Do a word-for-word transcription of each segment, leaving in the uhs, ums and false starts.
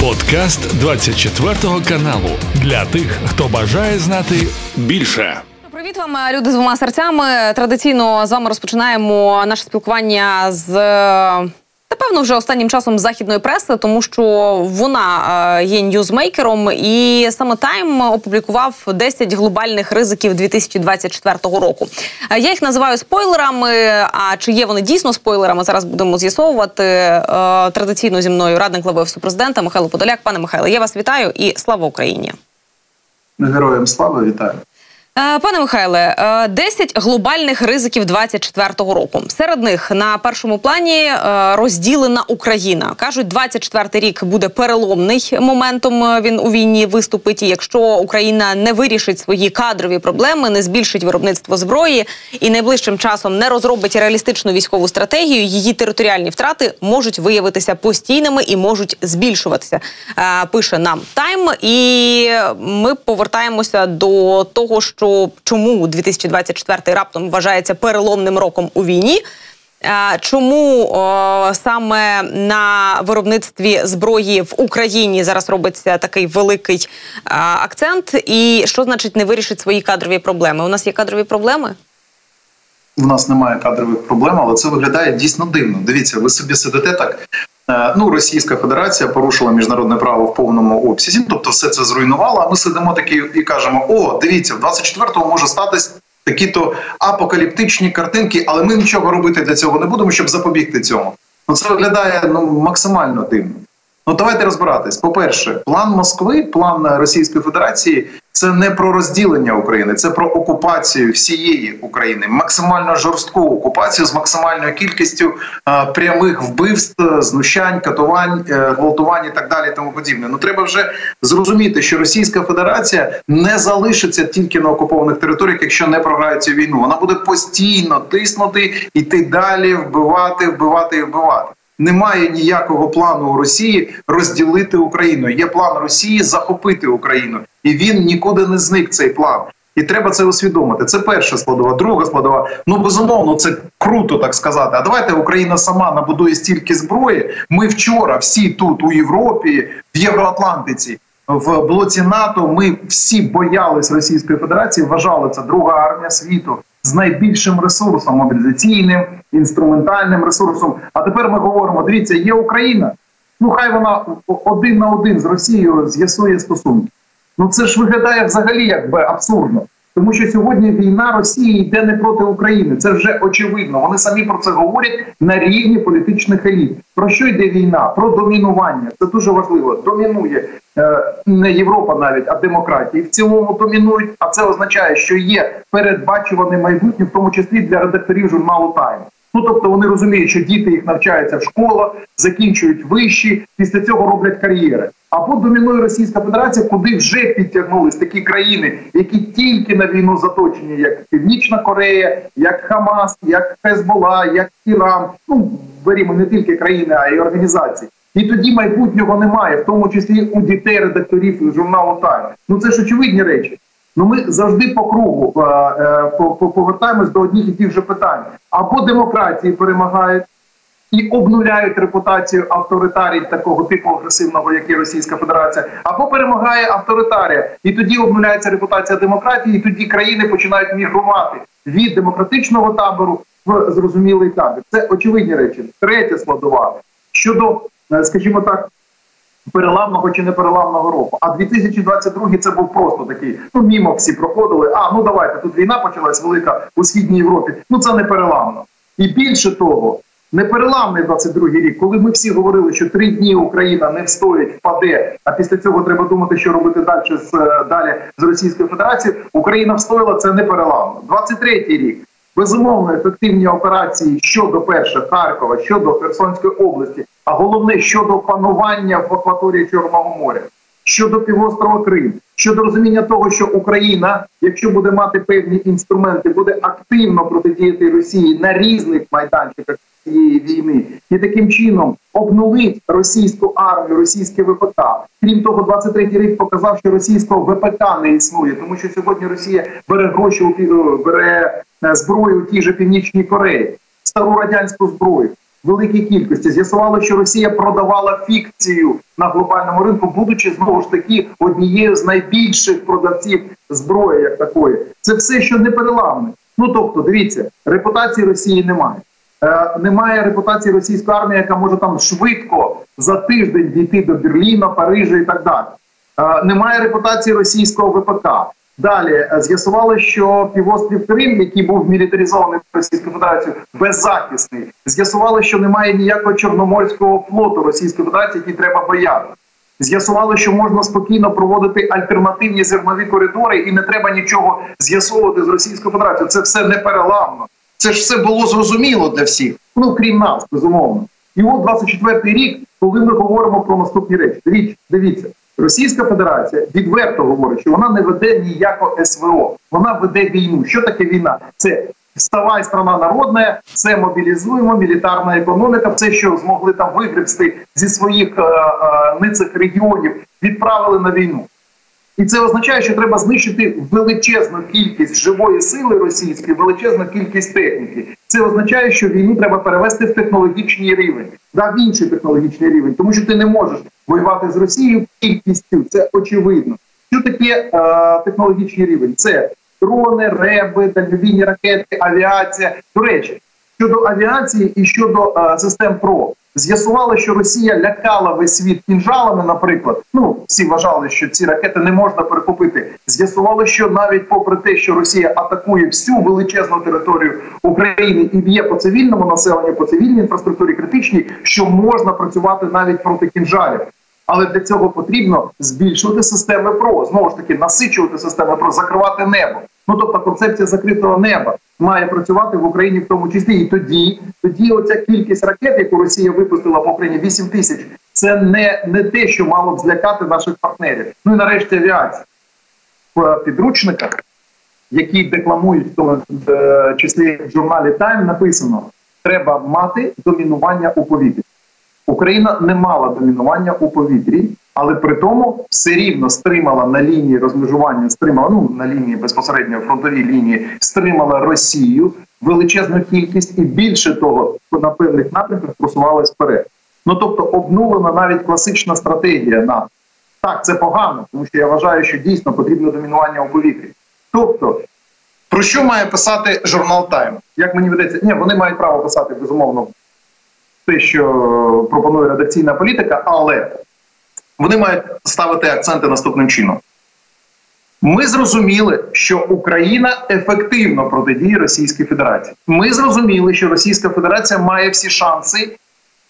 Подкаст двадцять четвертого каналу для тих, хто бажає знати більше. Привіт вам, люди з двома серцями. Традиційно з вами розпочинаємо наше спілкування з, та певно, вже останнім часом західної преси, тому що вона є ньюзмейкером. І саме Time опублікував десять глобальних ризиків дві тисячі двадцять четвертого року. Я їх називаю спойлерами, а чи є вони дійсно спойлерами, зараз будемо з'ясовувати. Традиційно зі мною радник глави Офісу Президента Михайло Подоляк. Пане Михайло, я вас вітаю і слава Україні! Героям слава, вітаю! Пане Михайле, десять глобальних ризиків двадцять четвертого року. Серед них на першому плані розділена Україна. Кажуть, двадцять четвертий рік буде переломний моментом, він у війні виступить. І якщо Україна не вирішить свої кадрові проблеми, не збільшить виробництво зброї і найближчим часом не розробить реалістичну військову стратегію, її територіальні втрати можуть виявитися постійними і можуть збільшуватися, пише нам Time. І ми повертаємося до того, що що чому дві тисячі двадцять четвертий раптом вважається переломним роком у війні, чому о, саме на виробництві зброї в Україні зараз робиться такий великий о, акцент, і що значить не вирішить свої кадрові проблеми? У нас є кадрові проблеми? У нас немає кадрових проблем, але це виглядає дійсно дивно. Дивіться, ви собі сидите так. Ну, Російська Федерація порушила міжнародне право в повному обсязі, тобто все це зруйнувало, а ми сидимо такі і кажемо, о, дивіться, в двадцять четвертому може статись такі-то апокаліптичні картинки, але ми нічого робити для цього не будемо, щоб запобігти цьому. Ну, це виглядає ну, максимально дивно. Ну, давайте розбиратись. По-перше, план Москви, план Російської Федерації – це не про розділення України, це про окупацію всієї України, максимально жорстку окупацію з максимальною кількістю е, прямих вбивств, знущань, катувань, е, гвалтувань і так далі і тому подібне. Ну, треба вже зрозуміти, що Російська Федерація не залишиться тільки на окупованих територіях, якщо не програє цю війну. Вона буде постійно тиснути, йти далі, вбивати, вбивати і вбивати. Немає ніякого плану у Росії розділити Україну. Є план Росії захопити Україну. І він нікуди не зник, цей план. І треба це усвідомити. Це перша складова. Друга складова. Ну, безумовно, це круто так сказати. А давайте Україна сама набудує стільки зброї. Ми вчора всі тут у Європі, в Євроатлантиці, в блоці НАТО, ми всі боялись Російської Федерації, вважали це друга армія світу. З найбільшим ресурсом, мобілізаційним, інструментальним ресурсом. А тепер ми говоримо, дивіться, є Україна, ну хай вона один на один з Росією з'ясує стосунки. Ну це ж виглядає взагалі якби абсурдно. Тому що сьогодні війна Росії йде не проти України. Це вже очевидно. Вони самі про це говорять на рівні політичних еліт. Про що йде війна? Про домінування. Це дуже важливо. Домінує не Європа навіть, а демократії. В цілому домінують, а це означає, що є передбачуване майбутнє, в тому числі для редакторів журналу «Time». Ну, тобто вони розуміють, що діти їх навчаються в школах, закінчують вищі, після цього роблять кар'єри. Або домінує Російська Федерація, куди вже підтягнулись такі країни, які тільки на війну заточені, як Північна Корея, як Хамас, як Hezbollah, як Іран. Ну, берімо не тільки країни, а й організації. І тоді майбутнього немає, в тому числі у дітей-редакторів журналу «Time». Ну, це ж очевидні речі. Ну, ми завжди по кругу повертаємось до одних і тих же питань. Або демократії перемагають і обнуляють репутацію авторитарій такого типу агресивного, як і Російська Федерація, або перемагає авторитарія, і тоді обнуляється репутація демократії, і тоді країни починають мігрувати від демократичного табору в зрозумілий табір. Це очевидні речі. Третя складова. Щодо, скажімо так, переламного чи непереламного року. А дві тисячі двадцять другий це був просто такий, ну мімо всі проходили, а ну давайте, тут війна почалась велика у Східній Європі, ну це непереламно. І більше того, непереламний двадцять другий рік, коли ми всі говорили, що три дні Україна не встоїть, впаде, а після цього треба думати, що робити далі з, далі з Російською Федерацією, Україна встояла, це непереламно. двадцять третій рік. Безумовно, ефективні операції щодо, перше, Харкова, щодо Херсонської області, а головне, щодо панування в акваторії Чорного моря, щодо півострова Крим, щодо розуміння того, що Україна, якщо буде мати певні інструменти, буде активно протидіяти Росії на різних майданчиках цієї війни. І таким чином обнулить російську армію, російське ВПК. Крім того, двадцять третій рік показав, що російського ВПК не існує, тому що сьогодні Росія бере гроші, бере зброю у тій же Північній Кореї, стару радянську зброю. великій кількості. З'ясувало, що Росія продавала фікцію на глобальному ринку, будучи, знову ж таки, однією з найбільших продавців зброї, як такої. Це все, що не переламне. Ну, тобто, дивіться, репутації Росії немає. Е, немає репутації російської армії, яка може там швидко за тиждень дійти до Берліна, Парижа і так далі. Е, немає репутації російського ВПК. Далі, з'ясувало, що півострів Крим, який був мілітаризований Російською Федерацією, беззахисний. З'ясувало, що немає ніякого Чорноморського флоту Російської Федерації, який треба боятися. З'ясувало, що можна спокійно проводити альтернативні зернові коридори і не треба нічого з'ясовувати з Російською Федерацією. Це все непереламно. Це ж все було зрозуміло для всіх. Ну, крім нас, безумовно. І от двадцять четвертий рік, коли ми говоримо про наступні речі. Дивіться, дивіться. Російська Федерація відверто говорить, що вона не веде ніякого СВО. Вона веде війну. Що таке війна? Це «вставай, страна народна», це мобілізуємо, мілітарна економіка, все, що змогли там вигребсти зі своїх е, е, ницих регіонів, відправили на війну. І це означає, що треба знищити величезну кількість живої сили російської, величезну кількість техніки. Це означає, що війну треба перевести в технологічний рівень, да, в інший технологічний рівень, тому що ти не можеш воювати з Росією кількістю, це очевидно. Що таке е, технологічний рівень? Це дрони, реби, дальньовійні ракети, авіація. До речі, щодо авіації і щодо е, систем ПРО. З'ясувало, що Росія лякала весь світ кінжалами, наприклад. Ну, всі вважали, що ці ракети не можна перехопити. З'ясувало, що навіть попри те, що Росія атакує всю величезну територію України і б'є по цивільному населенню, по цивільній інфраструктурі критичній, що можна працювати навіть проти кінжалів. Але для цього потрібно збільшувати системи ПРО, знову ж таки, насичувати системи ПРО, закривати небо. Ну, тобто концепція закритого неба має працювати в Україні в тому числі. І тоді, тоді оця кількість ракет, яку Росія випустила в Україні, вісім тисяч, це не, не те, що мало б злякати наших партнерів. Ну і нарешті авіація. В підручниках, які декламують, в тому числі в журналі Time, написано, треба мати домінування у повітрі. Україна не мала домінування у повітрі, але при тому все рівно стримала на лінії розмежування, стримала, ну, на лінії безпосередньо фронтовій лінії, стримала Росію величезну кількість і більше того, на певних напрямках просувалась вперед. Ну, тобто обнулена навіть класична стратегія НАТО. Так, це погано, тому що я вважаю, що дійсно потрібно домінування у повітрі. Тобто, про що має писати журнал Time? Як мені видається, ні, вони мають право писати, безумовно, те, що пропонує редакційна політика, але вони мають ставити акценти наступним чином. Ми зрозуміли, що Україна ефективно протидіє Російській Федерації. Ми зрозуміли, що Російська Федерація має всі шанси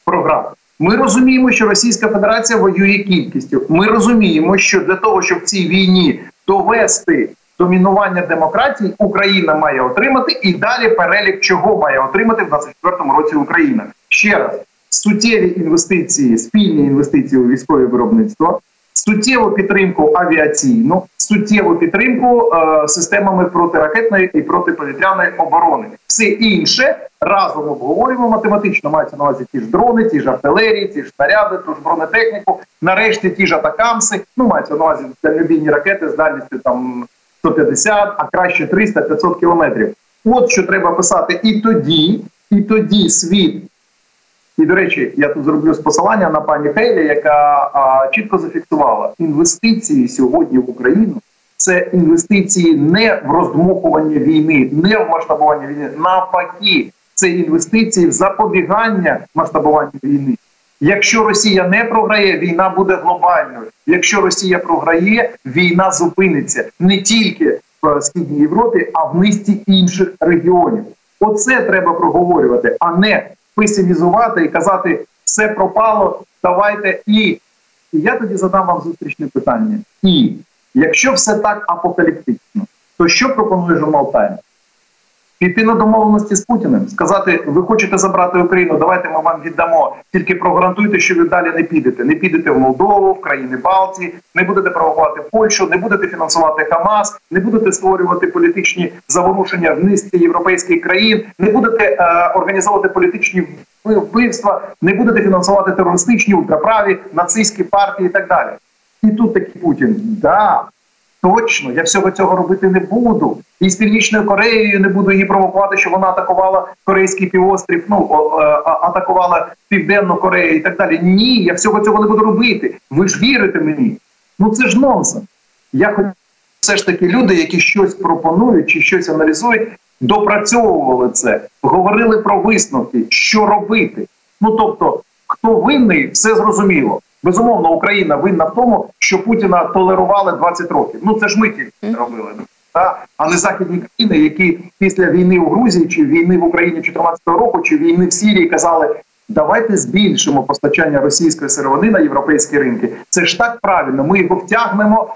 програти. Ми розуміємо, що Російська Федерація воює кількістю. Ми розуміємо, що для того, щоб в цій війні довести домінування демократії, Україна має отримати і далі перелік, чого має отримати в двадцять четвертому році Україна. Ще раз, суттєві інвестиції, спільні інвестиції у військове виробництво, суттєву підтримку авіаційну, суттєву підтримку е, системами протиракетної і протиповітряної оборони. Все інше разом обговорюємо математично. Мається на увазі ті ж дрони, ті ж артилерії, ті ж снаряди, ту ж бронетехніку, нарешті ті ж атакамси, ну мається на увазі дальнобійні ракети з дальністю там сто п'ятдесят, а краще триста-п'ятсот кілометрів. От що треба писати. І тоді, і тоді світ. І, до речі, я тут зроблю посилання на пані Хейлі, яка а, чітко зафіксувала, інвестиції сьогодні в Україну – це інвестиції не в роздмухування війни, не в масштабування війни, навпаки, це інвестиції в запобігання масштабуванню війни. Якщо Росія не програє, війна буде глобальною. Якщо Росія програє, війна зупиниться не тільки в Східній Європі, а в низці інших регіонів. Оце треба проговорювати, а не песимізувати і казати, все пропало, давайте і... І я тоді задам вам зустрічне питання. І якщо все так апокаліптично, то що пропонує журнал Time? Піти на домовленості з Путіним, сказати, ви хочете забрати Україну, давайте ми вам віддамо, тільки прогарантуйте, що ви далі не підете. Не підете в Молдову, в країни Балтії, не будете провокувати Польщу, не будете фінансувати Хамас, не будете створювати політичні заворушення в низці європейських країн, не будете е, організовувати політичні вбивства, не будете фінансувати терористичні, ультраправі, нацистські партії і так далі. І тут такий Путін, да, точно, я всього цього робити не буду. І з Північною Кореєю не буду її провокувати, що вона атакувала Корейський півострів, ну, атакувала Південну Корею і так далі. Ні, я всього цього не буду робити. Ви ж вірите мені. Ну це ж нонсенс. Я хочу, все ж таки люди, які щось пропонують чи щось аналізують, допрацьовували це, говорили про висновки, що робити. Ну тобто, хто винний, все зрозуміло. Безумовно, Україна винна в тому, що Путіна толерували двадцять років. Ну це ж ми тільки робили. Та? А не західні країни, які після війни у Грузії, чи війни в Україні чотирнадцятого року, чи війни в Сирії казали, давайте збільшимо постачання російської сировини на європейські ринки. Це ж так правильно, ми його втягнемо,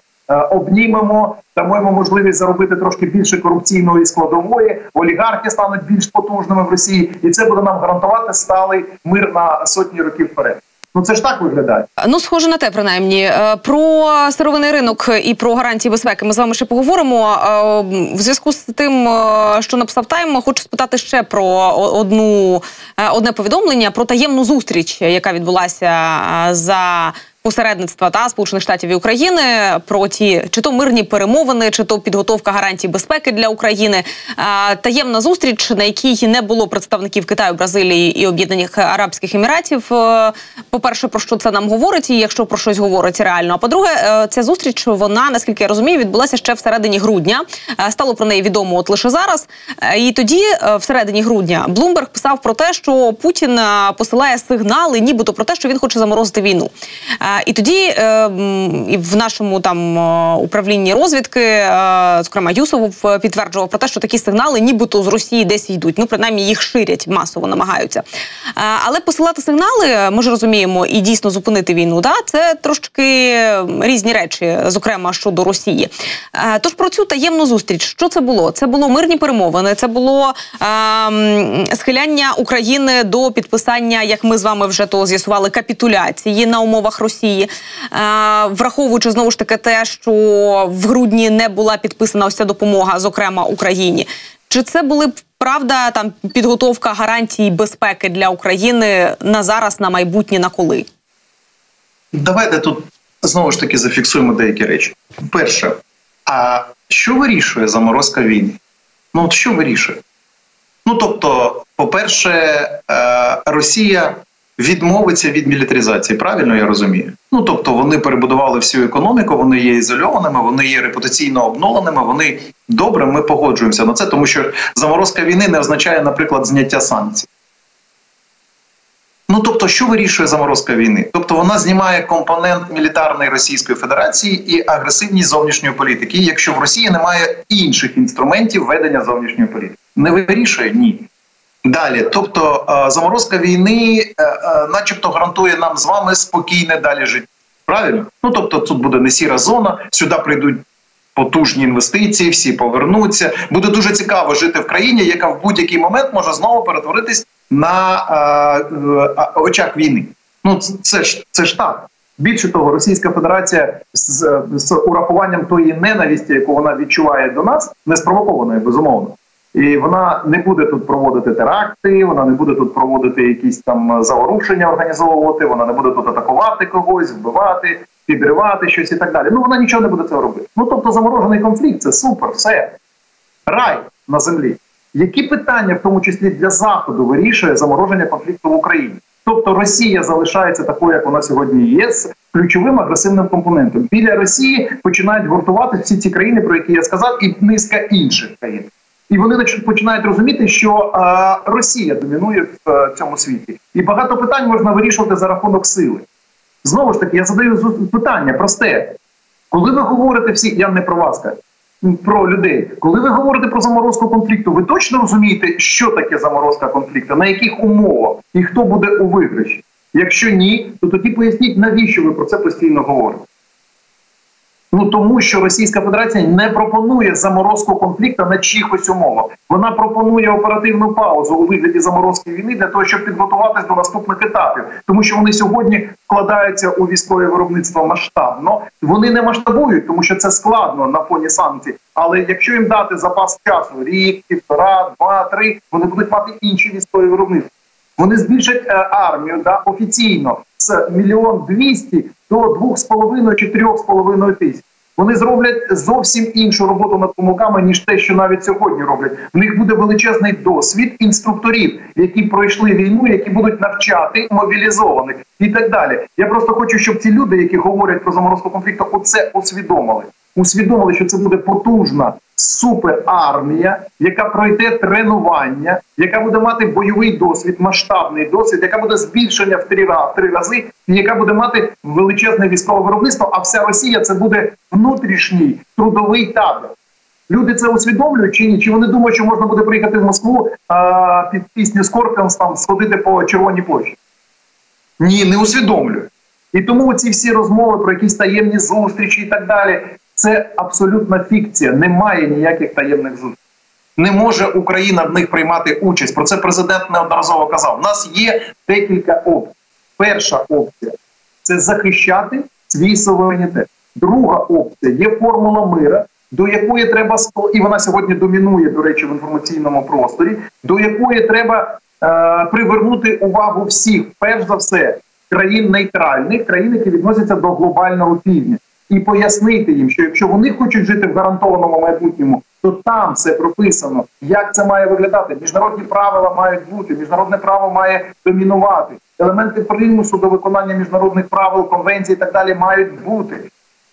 обнімемо, дамо можливість заробити трошки більше корупційної складової, олігархи стануть більш потужними в Росії, і це буде нам гарантувати сталий мир на сотні років вперед. Ну це ж так виглядає. Ну, схоже на те, принаймні. Про сировинний ринок і про гарантії безпеки ми з вами ще поговоримо. В зв'язку з тим, що написав Time, хочу спитати ще про одну, одне повідомлення, про таємну зустріч, яка відбулася за посередництва та Сполучених Штатів і України, про ті чи то мирні перемовини, чи то підготовка гарантій безпеки для України. А, таємна зустріч, на якій не було представників Китаю, Бразилії і Об'єднаних Арабських Еміратів. По-перше, про що це нам говорить, і якщо про щось говорить реально. А по-друге, ця зустріч, вона, наскільки я розумію, відбулася ще в середині грудня. Стало про неї відомо от лише зараз. І тоді, в середині грудня, Bloomberg писав про те, що Путін посилає сигнали, нібито про те, що він хоче заморозити війну. І тоді в нашому там управлінні розвідки, зокрема, Юсов підтверджував про те, що такі сигнали нібито з Росії десь йдуть. Ну, принаймні, їх ширять, масово намагаються. Але посилати сигнали, ми ж розуміємо, і дійсно зупинити війну, да? Це трошки різні речі, зокрема, щодо Росії. Тож про цю таємну зустріч. Що це було? Це було мирні перемовини, це було ем, схиляння України до підписання, як ми з вами вже то з'ясували, капітуляції на умовах Росії. Росії, враховуючи, знову ж таки, те, що в грудні не була підписана ось ця допомога, зокрема, Україні. Чи це були, правда, там, підготовка гарантій безпеки для України на зараз, на майбутнє, на коли? Давайте тут, знову ж таки, зафіксуємо деякі речі. Перше, а що вирішує заморозка війни? Ну, от що вирішує? Ну, тобто, по-перше, Росія відмовиться від мілітаризації, правильно я розумію? Ну, тобто вони перебудували всю економіку, вони є ізольованими, вони є репутаційно обновленими, вони добре, ми погоджуємося на це, тому що заморозка війни не означає, наприклад, зняття санкцій. Ну, тобто, що вирішує заморозка війни? Тобто вона знімає компонент мілітарної Російської Федерації і агресивність зовнішньої політики, якщо в Росії немає інших інструментів ведення зовнішньої політики. Не вирішує? Ні. Далі, тобто заморозка війни начебто гарантує нам з вами спокійне далі життя. Правильно? Ну, тобто тут буде не сіра зона, сюди прийдуть потужні інвестиції, всі повернуться. Буде дуже цікаво жити в країні, яка в будь-який момент може знову перетворитись на а, а, очах війни. Ну, це ж, це ж так. Більше того, Російська Федерація з, з урахуванням тої ненависті, яку вона відчуває до нас, не спровокованої, безумовно. І вона не буде тут проводити теракти, вона не буде тут проводити якісь там заворушення організовувати, вона не буде тут атакувати когось, вбивати, підривати щось і так далі. Ну, вона нічого не буде цього робити. Ну, тобто заморожений конфлікт – це супер, все. Рай на землі. Які питання, в тому числі для Заходу, вирішує замороження конфлікту в Україні? Тобто Росія залишається такою, як вона сьогодні є, з ключовим агресивним компонентом. Біля Росії починають гуртувати всі ці країни, про які я сказав, і низка інших країн. І вони починають розуміти, що а, Росія домінує в а, цьому світі. І багато питань можна вирішувати за рахунок сили. Знову ж таки, я задаю питання просте. Коли ви говорите всі, я не про вас, про людей. Коли ви говорите про заморозку конфлікту, ви точно розумієте, що таке заморозка конфлікту, на яких умовах і хто буде у виграші? Якщо ні, то тоді поясніть, навіщо ви про це постійно говорите. Ну, тому що Російська Федерація не пропонує заморозку конфлікту на чихось умовах. Вона пропонує оперативну паузу у вигляді заморозки війни для того, щоб підготуватись до наступних етапів. Тому що вони сьогодні вкладаються у військове виробництво масштабно. Вони не масштабують, тому що це складно на фоні санкцій. Але якщо їм дати запас часу, рік, півтора, два, три, вони будуть мати інші військові виробництва. Вони збільшать армію, да, офіційно з мільйон двісті до двох з половиною чи трьох з половиною тисяч. Вони зроблять зовсім іншу роботу над помилками, ніж те, що навіть сьогодні роблять. В них буде величезний досвід інструкторів, які пройшли війну, які будуть навчати мобілізованих і так далі. Я просто хочу, щоб ці люди, які говорять про заморозку конфлікту, оце усвідомили. Усвідомили, що це буде потужна суперармія, яка пройде тренування, яка буде мати бойовий досвід, масштабний досвід, яка буде збільшення в три, в три рази, і яка буде мати величезне військове виробництво, а вся Росія – це буде внутрішній трудовий табір. Люди це усвідомлюють чи ні? Чи вони думають, що можна буде приїхати в Москву а, під пісню «Скорпіонс» там сходити по Червоній площі? Ні, не усвідомлюють. І тому ці всі розмови про якісь таємні зустрічі і так далі – це абсолютна фікція, немає ніяких таємних зустрічей. Не може Україна в них приймати участь. Про це президент неодноразово казав. У нас є декілька опцій. Перша опція – це захищати свій суверенітет. Друга опція – є формула мира, до якої треба, і вона сьогодні домінує, до речі, в інформаційному просторі, до якої треба е, привернути увагу всіх, перш за все, країн нейтральних, країн, які відносяться до глобального півдня. І пояснити їм, що якщо вони хочуть жити в гарантованому майбутньому, то там все прописано, як це має виглядати. Міжнародні правила мають бути, міжнародне право має домінувати. Елементи примусу до виконання міжнародних правил, конвенцій і так далі мають бути.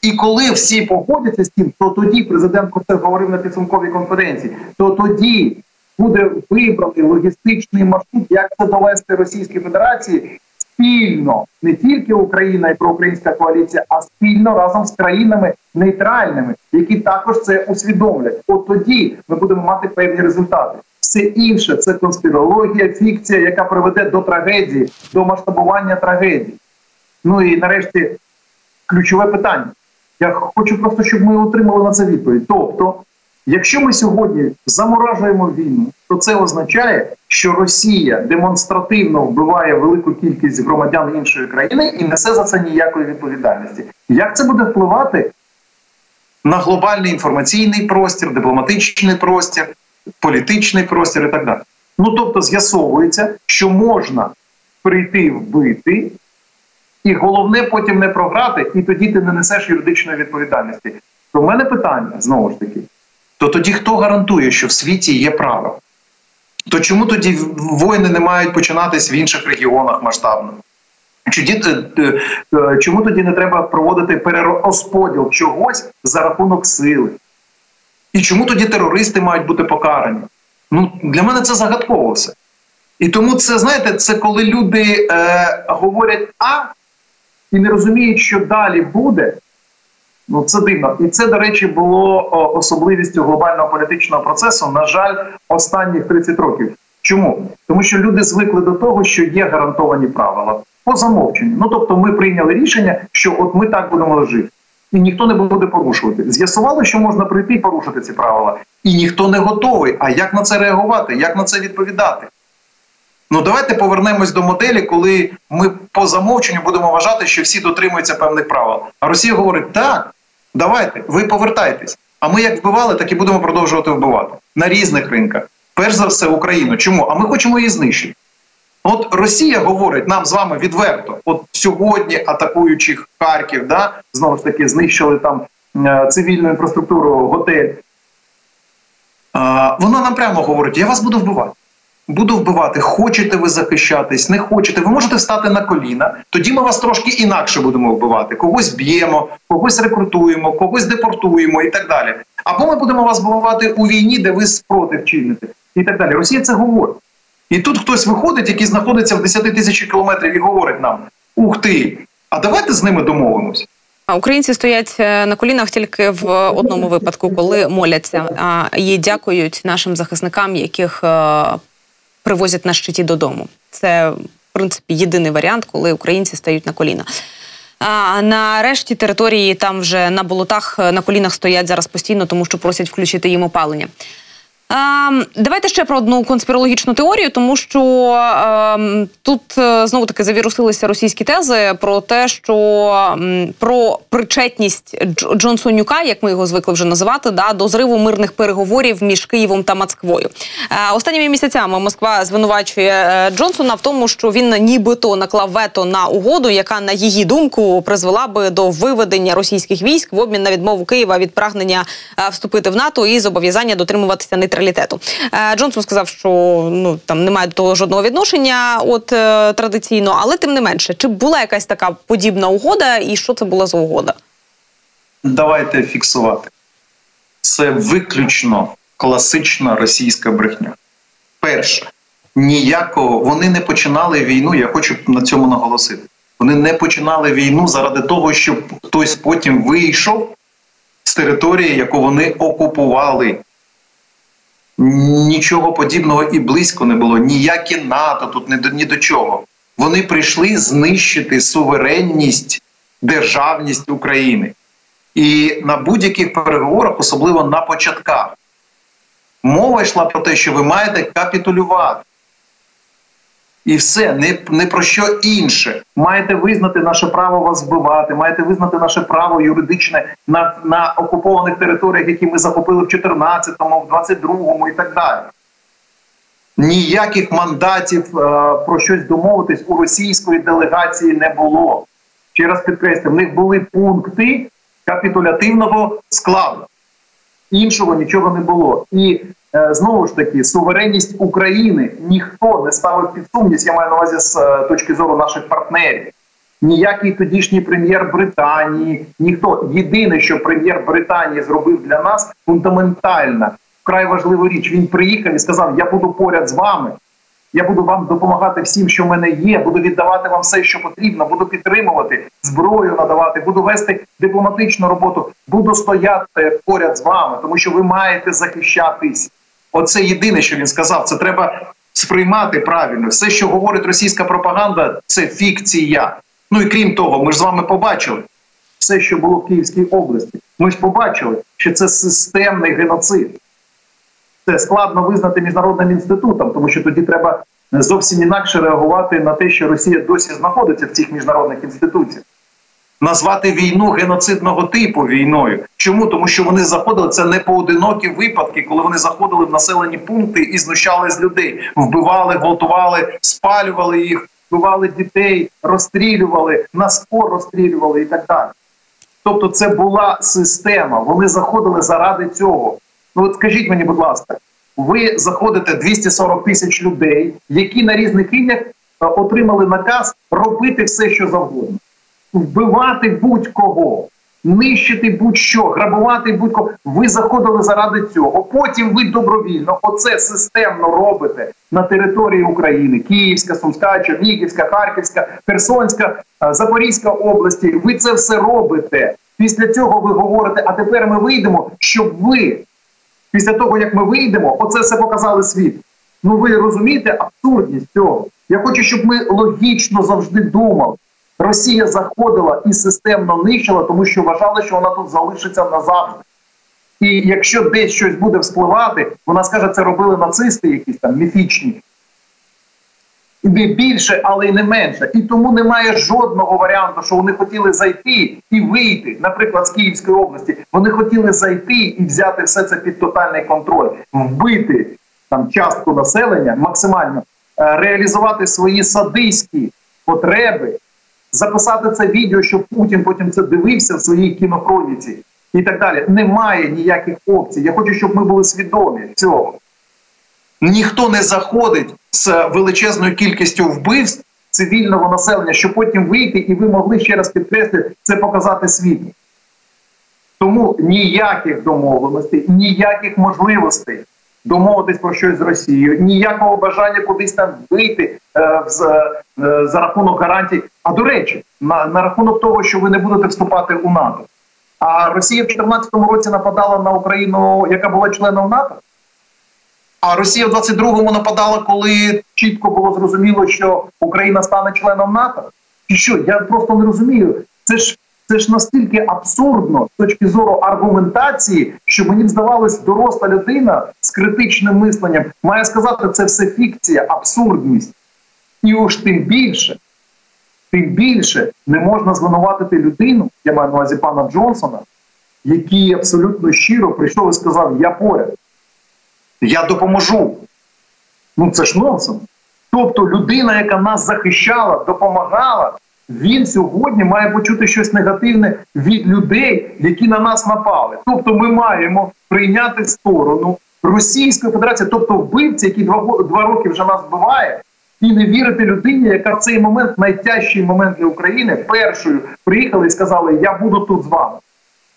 І коли всі погодяться з тим, то тоді, президент про це говорив на підсумковій конференції, то тоді буде вибраний логістичний маршрут, як це довести Російській Федерації, спільно, не тільки Україна і проукраїнська коаліція, а спільно разом з країнами нейтральними, які також це усвідомлять. От тоді ми будемо мати певні результати. Все інше – це конспірологія, фікція, яка приведе до трагедії, до масштабування трагедії. Ну і нарешті ключове питання. Я хочу просто, щоб ми отримали на це відповідь. Тобто, якщо ми сьогодні заморажуємо війну, то це означає, що Росія демонстративно вбиває велику кількість громадян іншої країни і несе за це ніякої відповідальності. Як це буде впливати на глобальний інформаційний простір, дипломатичний простір, політичний простір і так далі? Ну, тобто, з'ясовується, що можна прийти вбити, і головне потім не програти, і тоді ти не несеш юридичної відповідальності. То в мене питання, знову ж таки, то тоді хто гарантує, що в світі є право? То чому тоді війни не мають починатись в інших регіонах масштабно? Чому тоді не треба проводити перерозподіл чогось за рахунок сили? І чому тоді терористи мають бути покарані? Ну, для мене це загадково все. І тому це, знаєте, це коли люди е, говорять «а» і не розуміють, що далі буде. Ну, це дивно. І це, до речі, було особливістю глобального політичного процесу, на жаль, останніх тридцять років. Чому? Тому що люди звикли до того, що є гарантовані правила. По замовченню. Ну, тобто, ми прийняли рішення, що от ми так будемо жити. І ніхто не буде порушувати. З'ясували, що можна прийти і порушити ці правила. І ніхто не готовий. А як на це реагувати? Як на це відповідати? Ну, давайте повернемось до моделі, коли ми по замовченню будемо вважати, що всі дотримуються певних правил. А Росія говорить, так, давайте, ви повертайтесь. А ми як вбивали, так і будемо продовжувати вбивати. На різних ринках. Перш за все, Україну. Чому? А ми хочемо її знищити. От Росія говорить нам з вами відверто. От сьогодні, атакуючи Харків, да, знову ж таки, знищили там цивільну інфраструктуру, готель. А, вона нам прямо говорить, я вас буду вбивати. Буду вбивати, хочете ви захищатись, не хочете, ви можете встати на коліна, тоді ми вас трошки інакше будемо вбивати. Когось б'ємо, когось рекрутуємо, когось депортуємо і так далі. Або ми будемо вас вбивати у війні, де ви спротив чините і так далі. Росія це говорить. І тут хтось виходить, який знаходиться в десяти тисячах кілометрів і говорить нам, ух ти, а давайте з ними домовимось. Українці стоять на колінах тільки в одному випадку, коли моляться і дякують нашим захисникам, яких привозять на щиті додому. Це, в принципі, єдиний варіант, коли українці стають на коліна. А на решті території там вже на болотах на колінах стоять зараз постійно, тому що просять включити їм опалення. Давайте ще про одну конспірологічну теорію, тому що е, тут знову-таки завірусилися російські тези про те, що м, про причетність Джонсонюка, як ми його звикли вже називати, да, до зриву мирних переговорів між Києвом та Москвою. Е, останніми місяцями Москва звинувачує Джонсона в тому, що він нібито наклав вето на угоду, яка, на її думку, призвела би до виведення російських військ в обмін на відмову Києва від прагнення вступити в НАТО і зобов'язання дотримуватися нейтралітету. Джонсон сказав, що ну, там немає до того жодного відношення от, традиційно, але тим не менше. Чи була якась така подібна угода і що це була за угода? Давайте фіксувати. Це виключно класична російська брехня. Перше, ніякого, вони не починали війну, я хочу на цьому наголосити. Вони не починали війну заради того, щоб хтось потім вийшов з території, яку вони окупували. Нічого подібного і близько не було. Ніякі НАТО тут ні до, ні до чого. Вони прийшли знищити суверенність, державність України. І на будь-яких переговорах, особливо на початках, мова йшла про те, що ви маєте капітулювати. І все, не, не про що інше. Маєте визнати наше право вас вбивати, маєте визнати наше право юридичне на, на окупованих територіях, які ми захопили в чотирнадцятому, в двадцять другому і так далі. Ніяких мандатів е, про щось домовитись у російської делегації не було. Ще раз підкреслю, в них були пункти капітулятивного складу. Іншого нічого не було. І знову ж таки, суверенність України ніхто не ставив під сумнів, я маю на увазі з точки зору наших партнерів. Ніякий тодішній прем'єр Британії, ніхто. Єдине, що прем'єр Британії зробив для нас, фундаментальна, вкрай важлива річ. Він приїхав і сказав, я буду поряд з вами, я буду вам допомагати всім, що в мене є, буду віддавати вам все, що потрібно, буду підтримувати, зброю надавати, буду вести дипломатичну роботу, буду стояти поряд з вами, тому що ви маєте захищатись. Оце єдине, що він сказав, це треба сприймати правильно. Все, що говорить російська пропаганда, це фікція. Ну і крім того, ми ж з вами побачили все, що було в Київській області. Ми ж побачили, що це системний геноцид. Це складно визнати міжнародним інститутом, тому що тоді треба зовсім інакше реагувати на те, що Росія досі знаходиться в цих міжнародних інституціях. Назвати війну геноцидного типу війною. Чому? Тому що вони заходили, це не поодинокі випадки, коли вони заходили в населені пункти і знущали з людей. Вбивали, гвалтували, спалювали їх, вбивали дітей, розстрілювали, на спор розстрілювали і так далі. Тобто це була система, вони заходили заради цього. Ну от скажіть мені, будь ласка, ви заходите двісті сорок тисяч людей, які на різних рівнях отримали наказ робити все, що завгодно. Вбивати будь-кого, нищити будь-що, грабувати будь-кого. Ви заходили заради цього. Потім ви добровільно оце системно робите на території України. Київська, Сумська, Чернігівська, Харківська, Херсонська, Запорізька області. Ви це все робите. Після цього ви говорите, а тепер ми вийдемо, щоб ви. Після того, як ми вийдемо, оце все показали світ. Ну ви розумієте абсурдність цього? Я хочу, щоб ми логічно завжди думали. Росія заходила і системно нищила, тому що вважала, що вона тут залишиться назавжди. І якщо десь щось буде вспливати, вона скаже, це робили нацисти якісь там міфічні. І не більше, але й не менше. І тому немає жодного варіанту, що вони хотіли зайти і вийти, наприклад, з Київської області. Вони хотіли зайти і взяти все це під тотальний контроль, вбити там частку населення максимально, реалізувати свої садистські потреби, записати це відео, щоб Путін потім це дивився в своїй кінохроніці і так далі. Немає ніяких опцій. Я хочу, щоб ми були свідомі цього. Ніхто не заходить з величезною кількістю вбивств цивільного населення, щоб потім вийти, і ви могли, ще раз підкреслити, це показати світу. Тому ніяких домовленостей, ніяких можливостей домовитись про щось з Росією, ніякого бажання кудись там вийти е, з, е, за рахунок гарантій. А до речі, на, на рахунок того, що ви не будете вступати у НАТО. А Росія в чотирнадцятому році нападала на Україну, яка була членом НАТО. А Росія в двадцять другому нападала, коли чітко було зрозуміло, що Україна стане членом НАТО. І що? Я просто не розумію. Це ж Це ж настільки абсурдно з точки зору аргументації, що мені здавалось, доросла людина з критичним мисленням має сказати, це все фікція, абсурдність. І уж тим більше, тим більше не можна звинуватити людину, я маю на увазі пана Джонсона, який абсолютно щиро прийшов і сказав, я поряд, я допоможу. Ну це ж нонсенс. Тобто людина, яка нас захищала, допомагала, він сьогодні має почути щось негативне від людей, які на нас напали. Тобто ми маємо прийняти сторону Російської Федерації, тобто вбивці, який два, два роки вже нас вбиває, і не вірити людині, яка в цей момент, найтяжчий момент для України, першою приїхала і сказала, я буду тут з вами.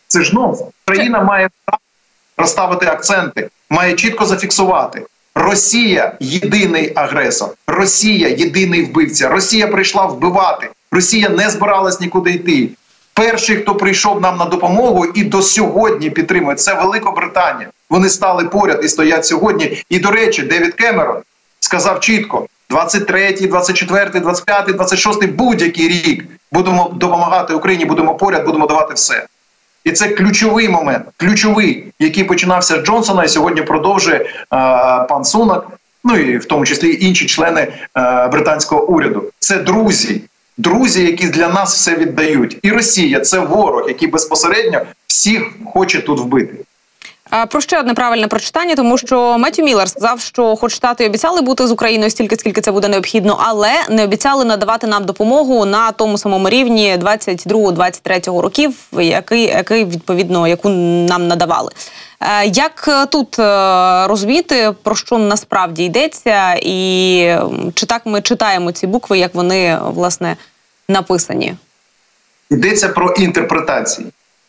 Це ж нонсенс. Україна має розставити акценти, має чітко зафіксувати. Росія – єдиний агресор. Росія – єдиний вбивця. Росія прийшла вбивати. Росія не збиралась нікуди йти. Перший, хто прийшов нам на допомогу і до сьогодні підтримує, це Великобританія. Вони стали поряд і стоять сьогодні. І, до речі, Девід Кемерон сказав чітко, двадцять третій, двадцять четвертий, двадцять п'ятий, двадцять шостий, будь-який рік будемо допомагати Україні, будемо поряд, будемо давати все. І це ключовий момент, ключовий, який починався з Джонсона і сьогодні продовжує е, пан Сунак, ну і в тому числі інші члени е, британського уряду. Це друзі, друзі, які для нас все віддають. І Росія – це ворог, який безпосередньо всіх хоче тут вбити. Про ще одне правильне прочитання, тому що Меттю Міллер сказав, що хоч Штати обіцяли бути з Україною стільки, скільки це буде необхідно, але не обіцяли надавати нам допомогу на тому самому рівні двадцять другого - двадцять третього років, який, який, відповідно, яку нам надавали. Як тут розуміти, про що насправді йдеться, і чи так ми читаємо ці букви, як вони, власне, написані? Йдеться про інтерпретації.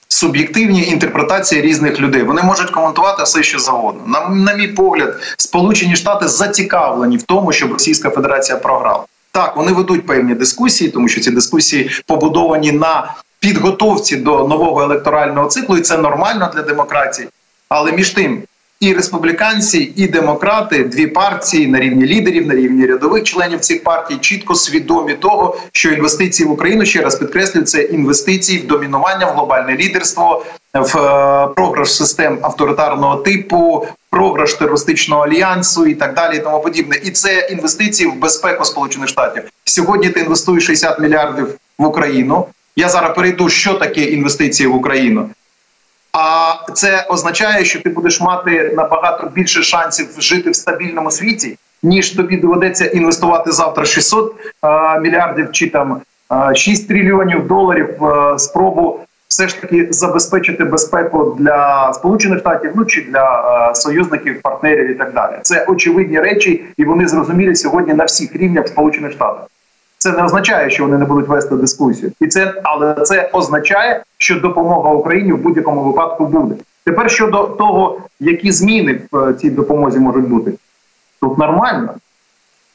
Суб'єктивні інтерпретації різних людей. Вони можуть коментувати все, що завгодно. На, на мій погляд, Сполучені Штати зацікавлені в тому, щоб Російська Федерація програла. Так, вони ведуть певні дискусії, тому що ці дискусії побудовані на підготовці до нового електорального циклу, і це нормально для демократії. Але між тим, і республіканці, і демократи, дві партії на рівні лідерів, на рівні рядових членів цих партій, чітко свідомі того, що інвестиції в Україну, ще раз підкреслюю, це інвестиції в домінування, в глобальне лідерство, в е, програш систем авторитарного типу, програш терористичного альянсу і так далі, і тому подібне. І це інвестиції в безпеку Сполучених Штатів. Сьогодні ти інвестуєш шістдесят мільярдів в Україну. Я зараз перейду, що таке інвестиції в Україну. А це означає, що ти будеш мати набагато більше шансів жити в стабільному світі, ніж тобі доведеться інвестувати завтра шістсот мільярдів чи там шість трильйонів доларів в спробу все ж таки забезпечити безпеку для Сполучених Штатів, ну чи для союзників, партнерів і так далі. Це очевидні речі, і вони зрозумілі сьогодні на всіх рівнях Сполучених Штатів. Це не означає, що вони не будуть вести дискусію. І це, але це означає, що допомога Україні в будь-якому випадку буде. Тепер щодо того, які зміни в цій допомозі можуть бути. Тут нормально.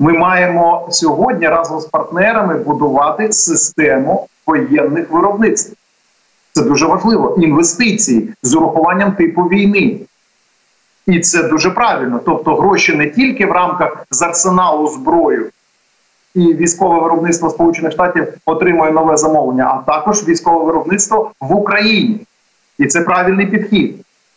Ми маємо сьогодні разом з партнерами будувати систему воєнних виробництв. Це дуже важливо. Інвестиції з урахуванням типу війни. І це дуже правильно. Тобто гроші не тільки в рамках з арсеналу зброю, і військове виробництво Сполучених Штатів отримує нове замовлення, а також військове виробництво в Україні. І це правильний підхід.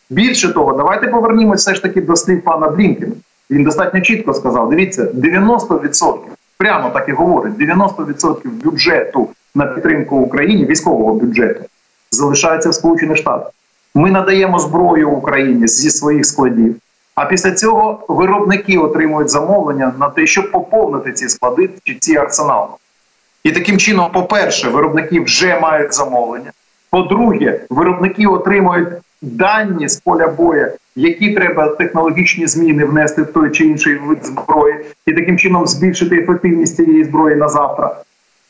Більше того, давайте повернімося все ж таки до слів пана Блінкена. Він достатньо чітко сказав, дивіться, дев'яносто відсотків, прямо так і говорить, дев'яносто відсотків бюджету на підтримку Україні, військового бюджету, залишається в Сполучених Штатах. Ми надаємо зброю Україні зі своїх складів, а після цього виробники отримують замовлення на те, щоб поповнити ці склади чи ці арсенали. І таким чином, по-перше, виробники вже мають замовлення. По-друге, виробники отримують дані з поля бою, які треба технологічні зміни внести в той чи інший вид зброї. І таким чином збільшити ефективність цієї зброї на завтра.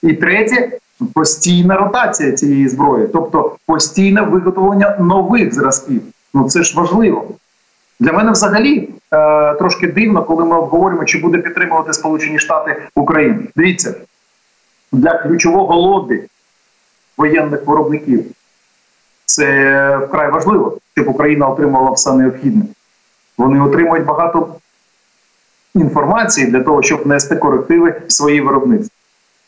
І третє, постійна ротація цієї зброї. Тобто постійне виготовлення нових зразків. Ну це ж важливо. Для мене взагалі е, трошки дивно, коли ми обговорюємо, чи буде підтримувати Сполучені Штати Україну. Дивіться, для ключового лобі воєнних виробників це вкрай важливо, щоб Україна отримала все необхідне. Вони отримують багато інформації для того, щоб внести корективи в свої виробництва.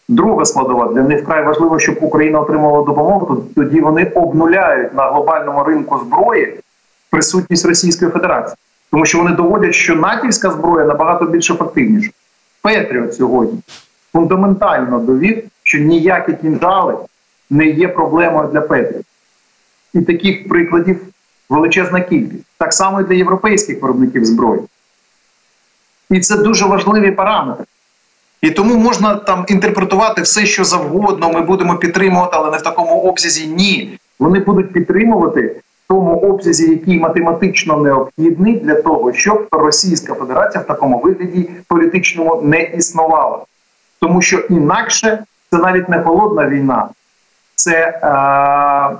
Друга складова, для них вкрай важливо, щоб Україна отримала допомогу, тоді вони обнуляють на глобальному ринку зброї присутність Російської Федерації. Тому що вони доводять, що натівська зброя набагато більш ефективніша. Патріот сьогодні фундаментально довів, що ніякі кінжали не є проблемою для Патріот. І таких прикладів величезна кількість. Так само і для європейських виробників зброї. І це дуже важливі параметри. І тому можна там інтерпретувати все, що завгодно, ми будемо підтримувати, але не в такому обсязі. Ні. Вони будуть підтримувати в тому обсязі, який математично необхідний для того, щоб Російська Федерація в такому вигляді політичному не існувала. Тому що інакше це навіть не холодна війна, це е,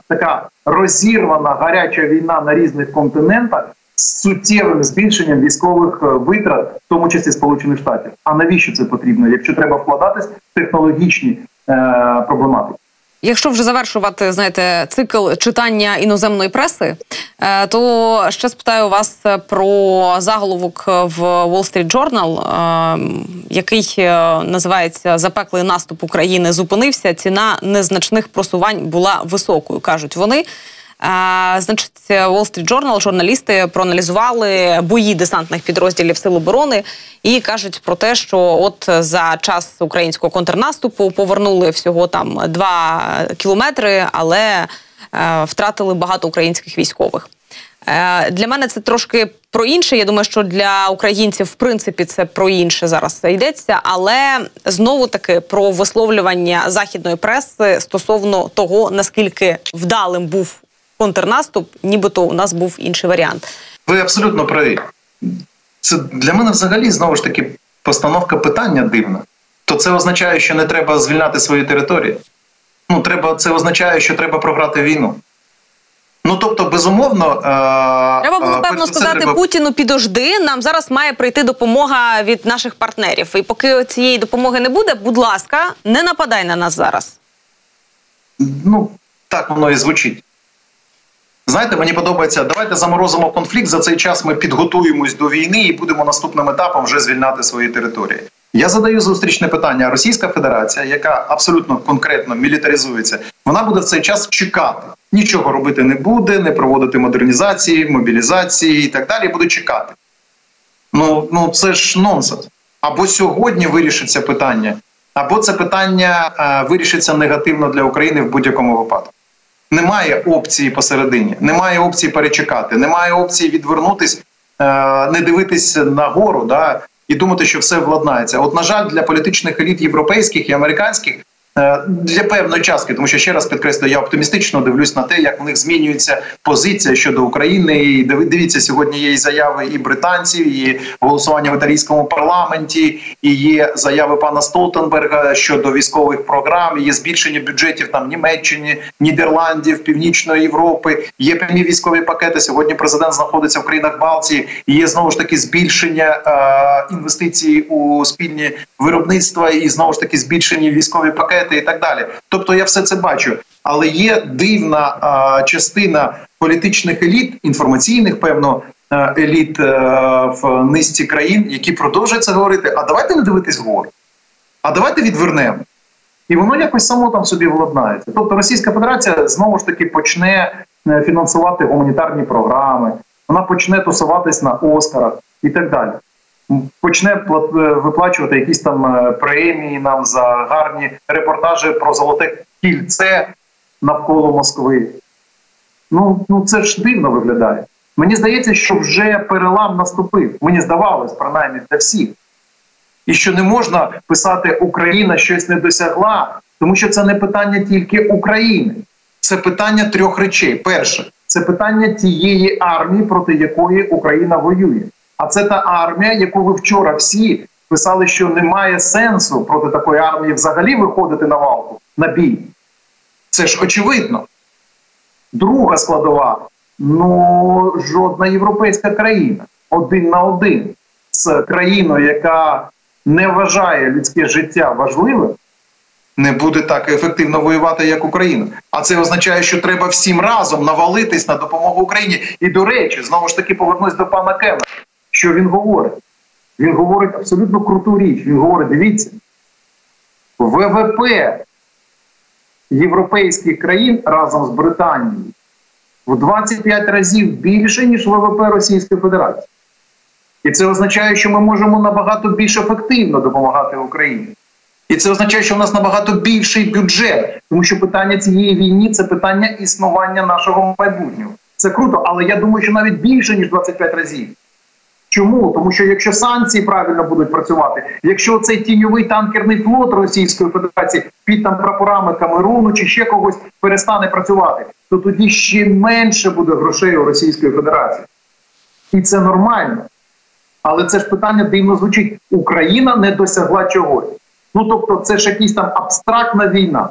така розірвана гаряча війна на різних континентах з суттєвим збільшенням військових витрат, в тому числі Сполучених Штатів. А навіщо це потрібно, якщо треба вкладатись в технологічні е, проблематики? Якщо вже завершувати, знаєте, цикл читання іноземної преси, то ще спитаю вас про заголовок в Wall Street Journal, який називається «Запеклий наступ України зупинився, ціна незначних просувань була високою», кажуть вони. Значить, Wall Street Journal, журналісти проаналізували бої десантних підрозділів Сил оборони і кажуть про те, що от за час українського контрнаступу повернули всього там два кілометри, але е, втратили багато українських військових. Е, для мене це трошки про інше. Я думаю, що для українців, в принципі, це про інше зараз йдеться. Але, знову-таки, про висловлювання західної преси стосовно того, наскільки вдалим був контрнаступ, нібито у нас був інший варіант. Ви абсолютно праві. Це для мене взагалі, знову ж таки, постановка питання дивна. То це означає, що не треба звільняти свої території. Ну, треба, це означає, що треба програти війну. Ну, тобто, безумовно... Треба було, певно, сказати треба... Путіну, підожди, нам зараз має прийти допомога від наших партнерів. І поки цієї допомоги не буде, будь ласка, не нападай на нас зараз. Ну, так воно і звучить. Знаєте, мені подобається, давайте заморозимо конфлікт, за цей час ми підготуємось до війни і будемо наступним етапом вже звільняти свої території. Я задаю зустрічне питання. Російська Федерація, яка абсолютно конкретно мілітаризується, вона буде в цей час чекати. Нічого робити не буде, не проводити модернізації, мобілізації і так далі, буде чекати. Ну, ну це ж нонсенс. Або сьогодні вирішиться питання, або це питання а, вирішиться негативно для України в будь-якому випадку. Немає опції посередині, немає опції перечекати, немає опції відвернутись, не дивитись нагору, да, і думати, що все владнається. От, на жаль, для політичних еліт європейських і американських для певної частки, тому що, ще раз підкреслю, я оптимістично дивлюсь на те, як в них змінюється позиція щодо України. І дивіться, сьогодні є і заяви і британців, і голосування в італійському парламенті, і є заяви пана Столтенберга щодо військових програм, і є збільшення бюджетів там Німеччини, Нідерландів, Північної Європи, є прямі військові пакети. Сьогодні президент знаходиться в країнах Балтії, і є, знову ж таки, збільшення е, інвестицій у спільні виробництва, і, знову ж таки, збільшені військові пакети. І так далі. Тобто я все це бачу. Але є дивна а, частина політичних еліт, інформаційних, певно, еліт а, в низці країн, які продовжують це говорити, а давайте не дивитись вгору, а давайте відвернемо. І воно якось само там собі владнається. Тобто Російська Федерація, знову ж таки, почне фінансувати гуманітарні програми, вона почне тусуватись на Оскарах і так далі. Почне виплачувати якісь там премії нам за гарні репортажі про золоте кільце навколо Москви. Ну, ну це ж дивно виглядає. Мені здається, що вже перелам наступив. Мені здавалось, принаймні для всіх. І що не можна писати «Україна щось не досягла», тому що це не питання тільки України. Це питання трьох речей. Перше, це питання тієї армії, проти якої Україна воює. А це та армія, яку ви вчора всі писали, що немає сенсу проти такої армії взагалі виходити на валку, на бій. Це ж очевидно. Друга складова. Ну, жодна європейська країна один на один з країною, яка не вважає людське життя важливим, не буде так ефективно воювати, як Україна. А це означає, що треба всім разом навалитись на допомогу Україні. І, до речі, знову ж таки повернусь до пана Кевна. Що він говорить? Він говорить абсолютно круту річ. Він говорить, дивіться, ВВП європейських країн разом з Британією в двадцять п'ять разів більше, ніж ВВП Російської Федерації. І це означає, що ми можемо набагато більш ефективно допомагати Україні. І це означає, що в нас набагато більший бюджет, тому що питання цієї війни – це питання існування нашого майбутнього. Це круто, але я думаю, що навіть більше, ніж двадцять п'ять разів. Чому? Тому що якщо санкції правильно будуть працювати, якщо цей тіньовий танкерний флот Російської Федерації під там прапорами Камеруну чи ще когось перестане працювати, то тоді ще менше буде грошей у Російської Федерації. І це нормально. Але це ж питання дивно звучить. Україна не досягла чогось. Ну, тобто це ж якась там абстрактна війна.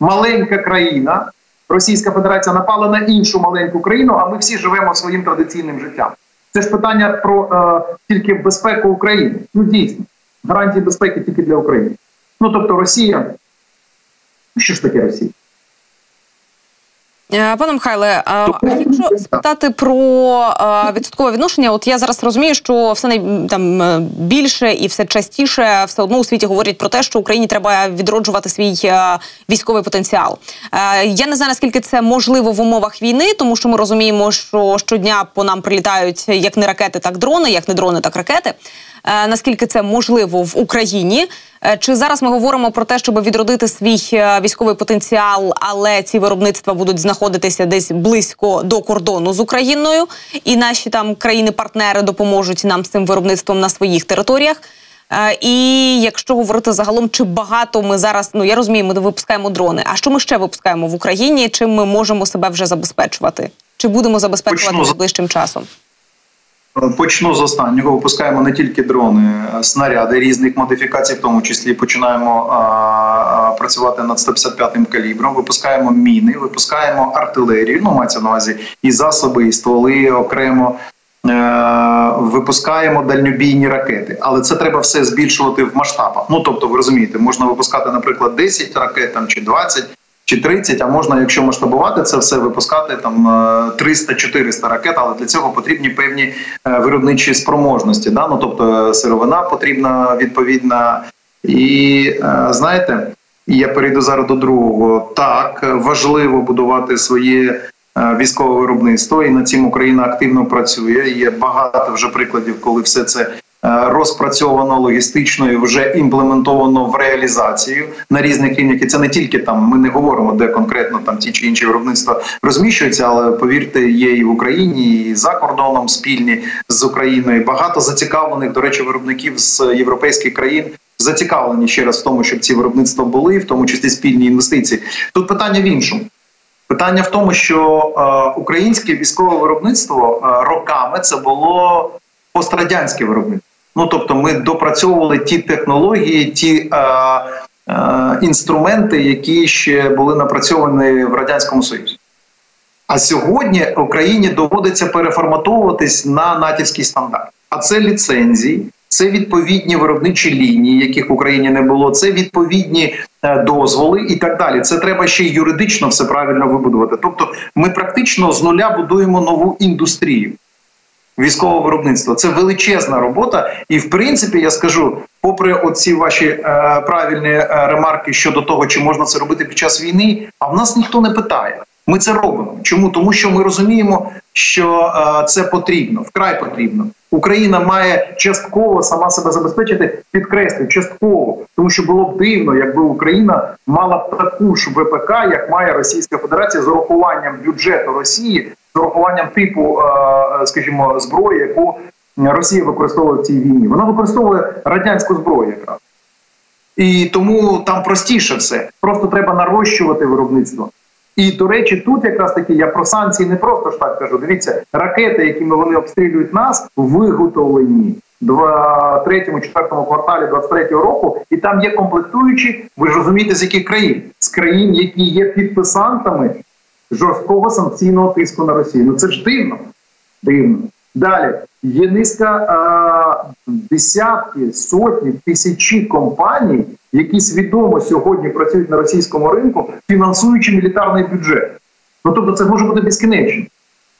Маленька країна, Російська Федерація напала на іншу маленьку країну, а ми всі живемо своїм традиційним життям. Це ж питання про е, тільки безпеку України. Ну, дійсно, гарантії безпеки тільки для України. Ну, тобто Росія... Що ж таке Росія? Пане Михайле, а якщо спитати про відсоткове відношення, от я зараз розумію, що все там більше і все частіше все одно у світі говорять про те, що Україні треба відроджувати свій військовий потенціал. Я не знаю, наскільки це можливо в умовах війни, тому що ми розуміємо, що щодня по нам прилітають як не ракети, так дрони, як не дрони, так ракети. Наскільки це можливо в Україні? Чи зараз ми говоримо про те, щоб відродити свій військовий потенціал, але ці виробництва будуть знаходитися десь близько до кордону з Україною, і наші там країни-партнери допоможуть нам з цим виробництвом на своїх територіях? І якщо говорити загалом, чи багато ми зараз, ну я розумію, ми випускаємо дрони, а що ми ще випускаємо в Україні, чим ми можемо себе вже забезпечувати? Чи будемо забезпечувати найближчим часом? Почну з останнього. Випускаємо не тільки дрони, снаряди різних модифікацій, в тому числі починаємо а, а, працювати над сто п'ятдесят п'ятим калібром, випускаємо міни, випускаємо артилерію, ну мається на увазі і засоби, і стволи окремо, а, випускаємо дальнобійні ракети. Але це треба все збільшувати в масштабах. Ну, тобто, ви розумієте, можна випускати, наприклад, десять ракет, там, чи двадцять, чи тридцять, а можна, якщо масштабувати це все, випускати там триста-чотириста ракет, але для цього потрібні певні виробничі спроможності. Да? Ну, тобто сировина потрібна відповідна. І знаєте, я перейду зараз до другого. Так, важливо будувати своє військове виробництво, і над цим Україна активно працює. Є багато вже прикладів, коли все це розпрацьовано логістично і вже імплементовано в реалізацію на різних рівнях. І це не тільки там, ми не говоримо, де конкретно там ті чи інші виробництва розміщуються, але, повірте, є і в Україні, і за кордоном спільні з Україною. Багато зацікавлених, до речі, виробників з європейських країн зацікавлені ще раз в тому, щоб ці виробництва були, в тому числі спільні інвестиції. Тут питання в іншому. Питання в тому, що е, українське військове виробництво е, роками це було пострадянське виробництво. Ну, тобто ми допрацьовували ті технології, ті е, е, інструменти, які ще були напрацьовані в Радянському Союзі. А сьогодні Україні доводиться переформатовуватись на натівський стандарт. А це ліцензії, це відповідні виробничі лінії, яких в Україні не було, це відповідні дозволи і так далі. Це треба ще й юридично все правильно вибудувати. Тобто ми практично з нуля будуємо нову індустрію військового виробництва. Це величезна робота. І, в принципі, я скажу, попри оці ваші е, правильні е, ремарки щодо того, чи можна це робити під час війни, а в нас ніхто не питає. Ми це робимо. Чому? Тому що ми розуміємо, що е, це потрібно, вкрай потрібно. Україна має частково сама себе забезпечити, підкреслю, частково. Тому що було б дивно, якби Україна мала б таку ж ВПК, як має Російська Федерація з урахуванням бюджету Росії, з урахуванням типу, скажімо, зброї, яку Росія використовує в цій війні. Вона використовує радянську зброю якраз. І тому там простіше все. Просто треба нарощувати виробництво. І, до речі, тут якраз таки я про санкції не просто ж так кажу. Дивіться, ракети, якими вони обстрілюють нас, виготовлені в третьому-четвертому кварталі двадцять третього року, і там є комплектуючі, ви ж розумієте, з яких країн? З країн, які є підписантами жорсткого санкційного тиску на Росію. Ну це ж дивно. Дивно. Далі. Є низка а, десятки, сотні, тисячі компаній, які свідомо сьогодні працюють на російському ринку, фінансуючи мілітарний бюджет. Ну тобто це може бути безкінечно.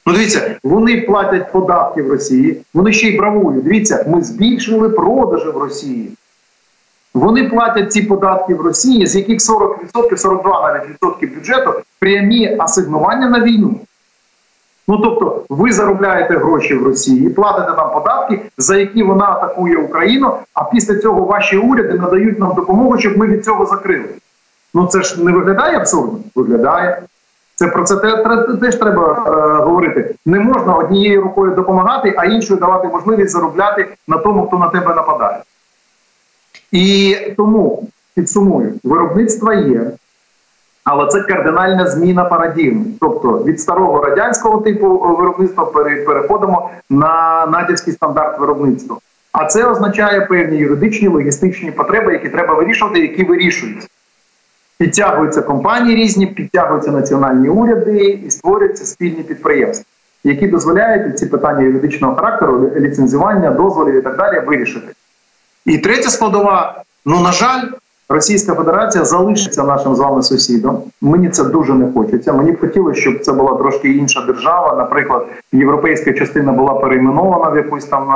Ну дивіться, вони платять податки в Росії, вони ще й бравують. Дивіться, ми збільшили продажі в Росії. Вони платять ці податки в Росії, з яких сорок відсотків, сорок два відсотки бюджету прямі асигнування на війну. Ну, тобто, ви заробляєте гроші в Росії, платите нам податки, за які вона атакує Україну, а після цього ваші уряди надають нам допомогу, щоб ми від цього закрили. Ну, це ж не виглядає абсурдно? Виглядає. Це про це теж треба е, говорити. Не можна однією рукою допомагати, а іншою давати можливість заробляти на тому, хто на тебе нападає. І тому, підсумую, виробництво є, але це кардинальна зміна парадігми. Тобто від старого радянського типу виробництва переходимо на натівський стандарт виробництва. А це означає певні юридичні, логістичні потреби, які треба вирішувати, які вирішуються. Підтягуються компанії різні, підтягуються національні уряди і створюються спільні підприємства, які дозволяють ці питання юридичного характеру, ліцензування, дозволів і так далі вирішити. І третя складова, ну, на жаль, Російська Федерація залишиться нашим з вами сусідом. Мені це дуже не хочеться. Мені б хотілося, щоб це була трошки інша держава. Наприклад, європейська частина була перейменована в якусь там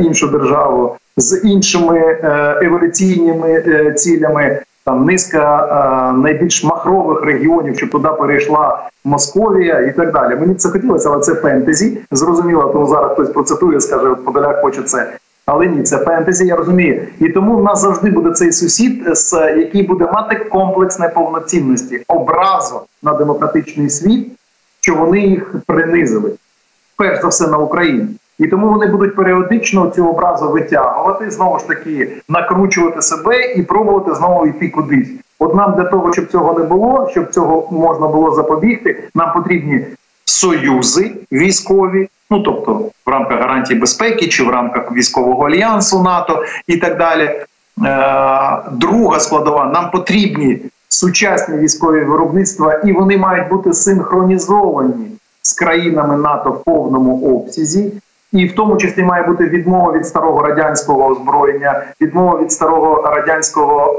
іншу державу з іншими еволюційними цілями. Там низка найбільш махрових регіонів, щоб туди перейшла Московія і так далі. Мені б це хотілося, але це фентезі. Зрозуміло, тому зараз хтось процитує, скаже, от Подоляк хоче це. Але ні, це фентезі, я розумію. І тому в нас завжди буде цей сусід, який буде мати комплекс неповноцінності, образу на демократичний світ, що вони їх принизили. Перш за все на Україні. І тому вони будуть періодично цю образу витягувати, знову ж таки накручувати себе і пробувати знову йти кудись. От нам для того, щоб цього не було, щоб цього можна було запобігти, нам потрібні союзи військові, ну тобто в рамках гарантій безпеки чи в рамках військового альянсу НАТО і так далі. Друга складова, нам потрібні сучасні військові виробництва, і вони мають бути синхронізовані з країнами НАТО в повному обсязі. І в тому числі має бути відмова від старого радянського озброєння, відмова від старого радянського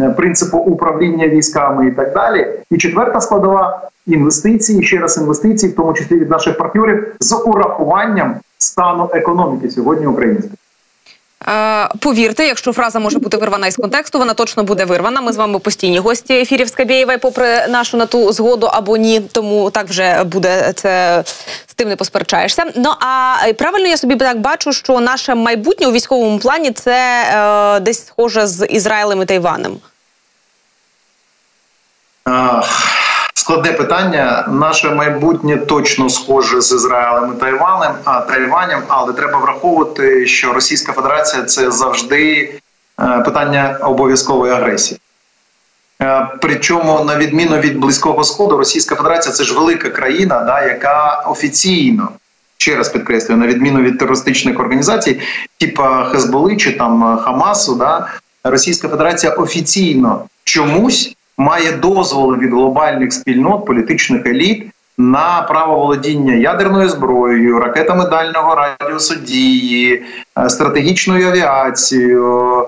е, принципу управління військами і так далі. І четверта складова – інвестиції, ще раз інвестиції, в тому числі від наших партнерів, з урахуванням стану економіки сьогодні української. Повірте, якщо фраза може бути вирвана із контексту, вона точно буде вирвана. Ми з вами постійні гості ефірів Скабєєвої, попри нашу на ту згоду або ні, тому так вже буде, це з тим не посперечаєшся. Ну, а правильно я собі так бачу, що наше майбутнє у військовому плані це е, десь схоже з Ізраїлем і Тайванем? Складне питання. Наше майбутнє точно схоже з Ізраїлем і Тайванем, а Тайванем, але треба враховувати, що Російська Федерація – це завжди питання обов'язкової агресії. Причому, на відміну від Близького Сходу, Російська Федерація – це ж велика країна, да, яка офіційно, ще раз підкреслюю, на відміну від терористичних організацій, типу Хезболли чи там Хамасу, да, Російська Федерація офіційно чомусь має дозволи від глобальних спільнот, політичних еліт на право володіння ядерною зброєю, ракетами дальнього радіусу дії, стратегічною авіацією,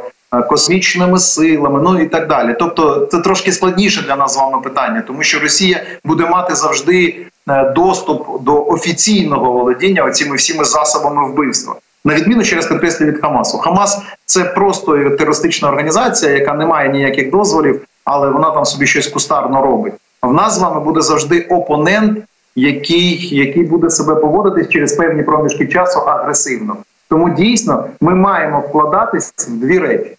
космічними силами, ну і так далі. Тобто це трошки складніше для нас з вами питання, тому що Росія буде мати завжди доступ до офіційного володіння оціми всіми засобами вбивства. На відміну, через конкретно від Хамасу. Хамас – це просто терористична організація, яка не має ніяких дозволів, але вона там собі щось кустарно робить. В нас з вами буде завжди опонент, який, який буде себе поводитись через певні проміжки часу агресивно. Тому дійсно ми маємо вкладатись в дві речі.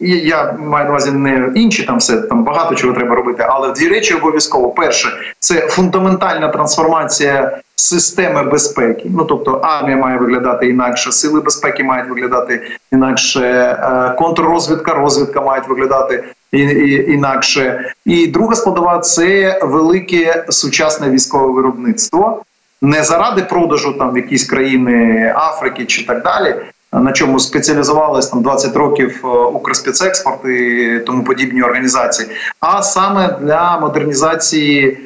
І я маю на увазі не інші, там все, там багато чого треба робити, але дві речі обов'язково. Перше, це фундаментальна трансформація системи безпеки. Ну, тобто армія має виглядати інакше, сили безпеки мають виглядати інакше, контррозвідка, розвідка мають виглядати І, і, інакше. І друга складова – це велике сучасне військове виробництво. Не заради продажу там якісь країни Африки чи так далі, на чому спеціалізувалось там двадцять років Укрспецекспорт і тому подібні організації, а саме для модернізації е,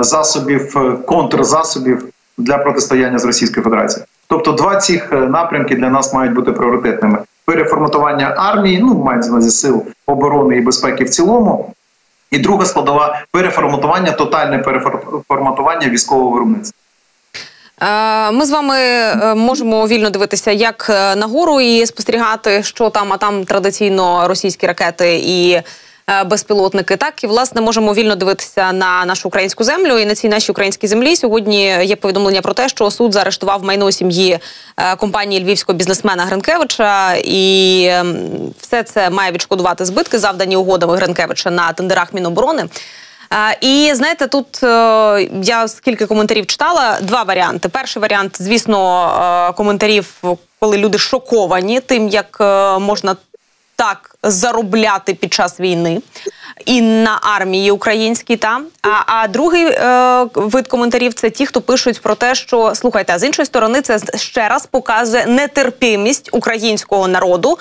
засобів, контрзасобів для протистояння з Російською Федерацією. Тобто два цих напрямки для нас мають бути пріоритетними. Переформатування армії, ну, мається на увазі сил оборони і безпеки в цілому. І друга складова – переформатування, тотальне переформатування військового виробництва. Ми з вами можемо вільно дивитися як нагору і спостерігати, що там, а там традиційно російські ракети і безпілотники, так і, власне, можемо вільно дивитися на нашу українську землю. І на цій нашій українській землі сьогодні є повідомлення про те, що суд заарештував майно сім'ї компанії львівського бізнесмена Гринкевича. І все це має відшкодувати збитки, завдані угодами Гринкевича на тендерах Міноборони. І, знаєте, тут я скільки коментарів читала, два варіанти. Перший варіант, звісно, коментарів, коли люди шоковані тим, як можна так заробляти під час війни і на армії українській. Та. А, а другий е, вид коментарів – це ті, хто пишуть про те, що, слухайте, а з іншої сторони це ще раз показує нетерпимість українського народу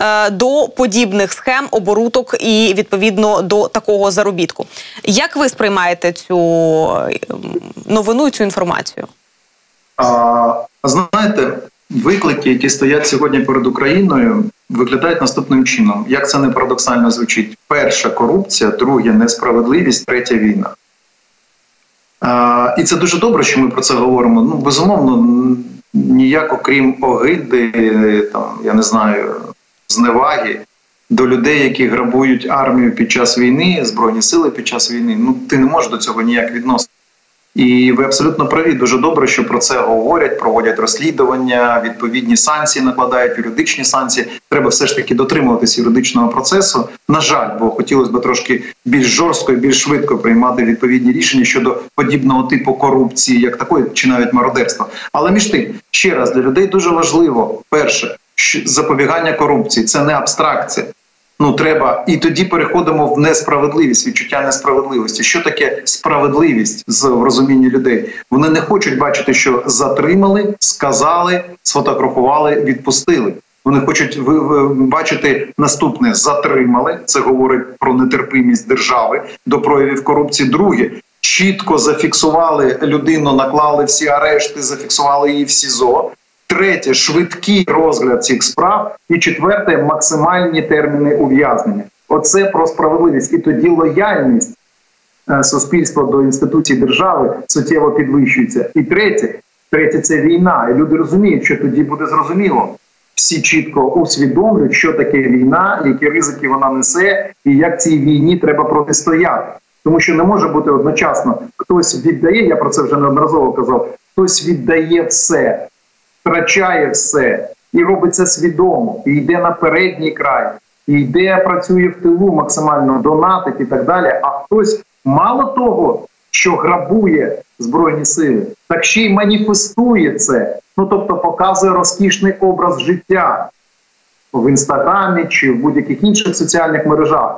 е, до подібних схем, оборудок і, відповідно, до такого заробітку. Як ви сприймаєте цю новину і цю інформацію? А, знаєте, виклики, які стоять сьогодні перед Україною, виглядають наступним чином. Як це не парадоксально звучить? Перша – корупція, друге – несправедливість, третя – війна. А, і це дуже добре, що ми про це говоримо. Ну, безумовно, ніяк, окрім огиди, там, я не знаю, зневаги до людей, які грабують армію під час війни, Збройні сили під час війни, ну, ти не можеш до цього ніяк відносити. І ви абсолютно праві, дуже добре, що про це говорять, проводять розслідування, відповідні санкції накладають, юридичні санкції. Треба все ж таки дотримуватися юридичного процесу. На жаль, бо хотілося б трошки більш жорстко і більш швидко приймати відповідні рішення щодо подібного типу корупції, як такої, чи навіть мародерства. Але між тим, ще раз, для людей дуже важливо, перше, запобігання корупції – це не абстракція. Ну, треба. І тоді переходимо в несправедливість, відчуття несправедливості. Що таке справедливість з розуміння людей? Вони не хочуть бачити, що затримали, сказали, сфотографували, відпустили. Вони хочуть бачити наступне – затримали. Це говорить про нетерпимість держави до проявів корупції. Друге – чітко зафіксували людину, наклали всі арешти, зафіксували її в СІЗО. Третє – швидкий розгляд цих справ. І четверте – максимальні терміни ув'язнення. Оце про справедливість. І тоді лояльність суспільства до інституцій держави суттєво підвищується. І третє – третє – це війна. І люди розуміють, що тоді буде зрозуміло. Всі чітко усвідомлюють, що таке війна, які ризики вона несе, і як цій війні треба протистояти. Тому що не може бути одночасно. Хтось віддає, я про це вже неодноразово казав, хтось віддає все, втрачає все і робить це свідомо, і йде на передній край, і йде, працює в тилу максимально, донатить і так далі. А хтось мало того, що грабує Збройні сили, так ще й маніфестує це, ну тобто показує розкішний образ життя в Інстаграмі чи в будь-яких інших соціальних мережах.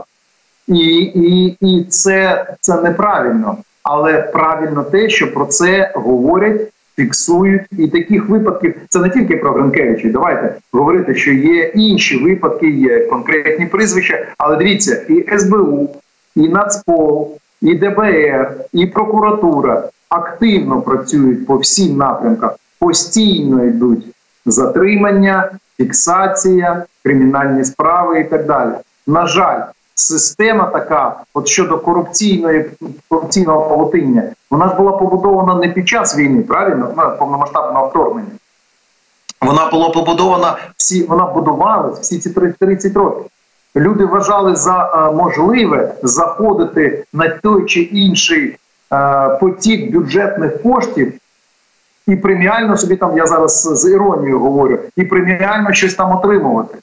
І, і, і це, це неправильно, але правильно те, що про це говорять, фіксують, і таких випадків, це не тільки про Гринкевича, давайте говорити, що є інші випадки, є конкретні прізвища, але дивіться, і ес бе у, і Нацпол, і де бе ер, і прокуратура активно працюють по всім напрямкам, постійно йдуть затримання, фіксація, кримінальні справи і так далі. На жаль, система така, от щодо корупційної, корупційного павутиння, вона ж була побудована не під час війни, правильно, повномасштабного вторгнення. Вона була побудована, всі, вона будувалась всі ці тридцять років. Люди вважали за можливе заходити на той чи інший е, потік бюджетних коштів і преміально собі там, я зараз з іронією говорю, і преміально щось там отримувати.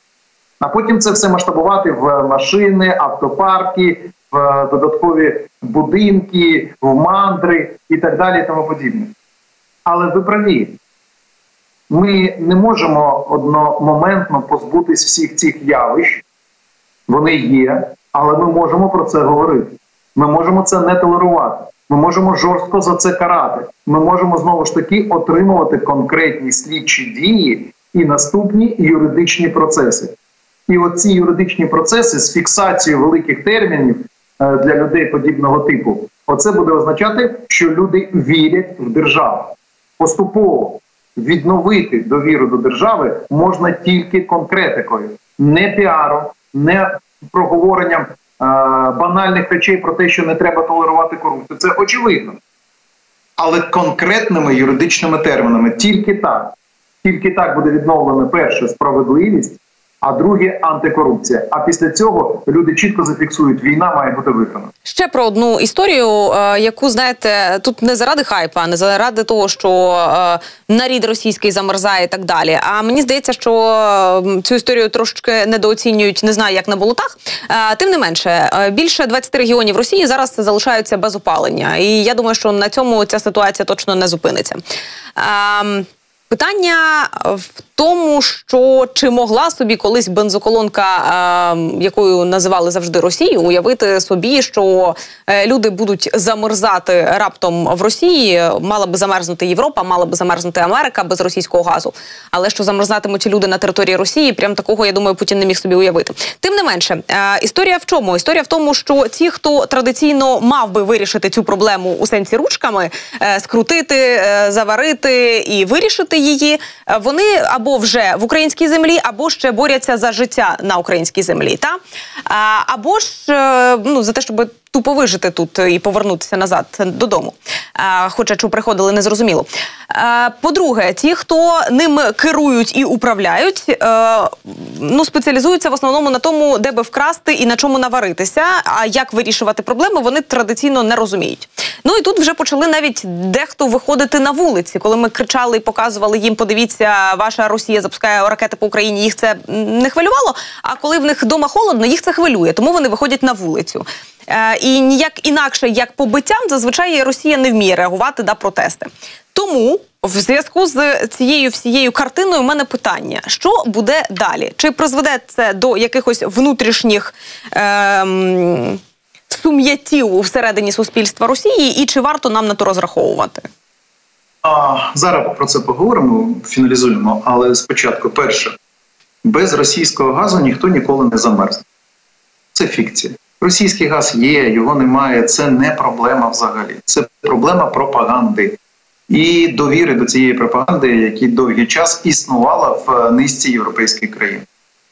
А потім це все масштабувати в машини, автопарки, в додаткові будинки, в мандри і так далі, і тому подібне. Але ви праві, ми не можемо одномоментно позбутись всіх цих явищ, вони є, але ми можемо про це говорити. Ми можемо це не толерувати, ми можемо жорстко за це карати, ми можемо знову ж таки отримувати конкретні слідчі дії і наступні юридичні процеси. І оці юридичні процеси з фіксацією великих термінів для людей подібного типу, оце буде означати, що люди вірять в державу. Поступово відновити довіру до держави можна тільки конкретикою. Не піаром, не проговоренням е- банальних речей про те, що не треба толерувати корупцію. Це очевидно. але конкретними юридичними термінами. Тільки так. Тільки так буде відновлено, перше, справедливість, а друге – антикорупція. А після цього люди чітко зафіксують, війна має бути виграна. Ще про одну історію, яку, знаєте, тут не заради хайпа, а не заради того, що нарід російський замерзає і так далі. А мені здається, що цю історію трошечки недооцінюють, не знаю, як на болотах. Тим не менше, більше двадцяти регіонів Росії зараз залишаються без опалення. І я думаю, що на цьому ця ситуація точно не зупиниться. Питання в тому, що чи могла собі колись бензоколонка, е, якою називали завжди Росію, уявити собі, що е, люди будуть замерзати раптом в Росії, мала би замерзнути Європа, мала би замерзнути Америка без російського газу. Але що замерзнатимуть люди на території Росії, прям такого, я думаю, Путін не міг собі уявити. Тим не менше, е, історія в чому? Історія в тому, що ті, хто традиційно мав би вирішити цю проблему у сенсі ручками, е, скрутити, е, заварити і вирішити її, е, вони або вже в українській землі, або ще борються за життя на українській землі, та? Або ж ну, за те, щоб тупо вижити тут і повернутися назад додому. Хоча, що приходили, незрозуміло. По-друге, ті, хто ним керують і управляють, ну, спеціалізуються в основному на тому, де би вкрасти і на чому наваритися, а як вирішувати проблеми, вони традиційно не розуміють. Ну і тут вже почали навіть дехто виходити на вулиці, коли ми кричали і показували їм, подивіться, ваша Росія запускає ракети по Україні, їх це не хвилювало, а коли в них вдома холодно, їх це хвилює, тому вони виходять на вулицю. Е, і ніяк інакше, як побиттям, зазвичай Росія не вміє реагувати на протести. Тому в зв'язку з цією всією картиною в мене питання, що буде далі? Чи призведе це до якихось внутрішніх... Е, сум'ятів всередині суспільства Росії, і чи варто нам на то розраховувати? А, зараз про це поговоримо, фіналізуємо, але спочатку перше. Без російського газу ніхто ніколи не замерзне. Це фікція. Російський газ є, його немає, це не проблема взагалі. Це проблема пропаганди і довіри до цієї пропаганди, яка довгий час існувала в низці європейських країн.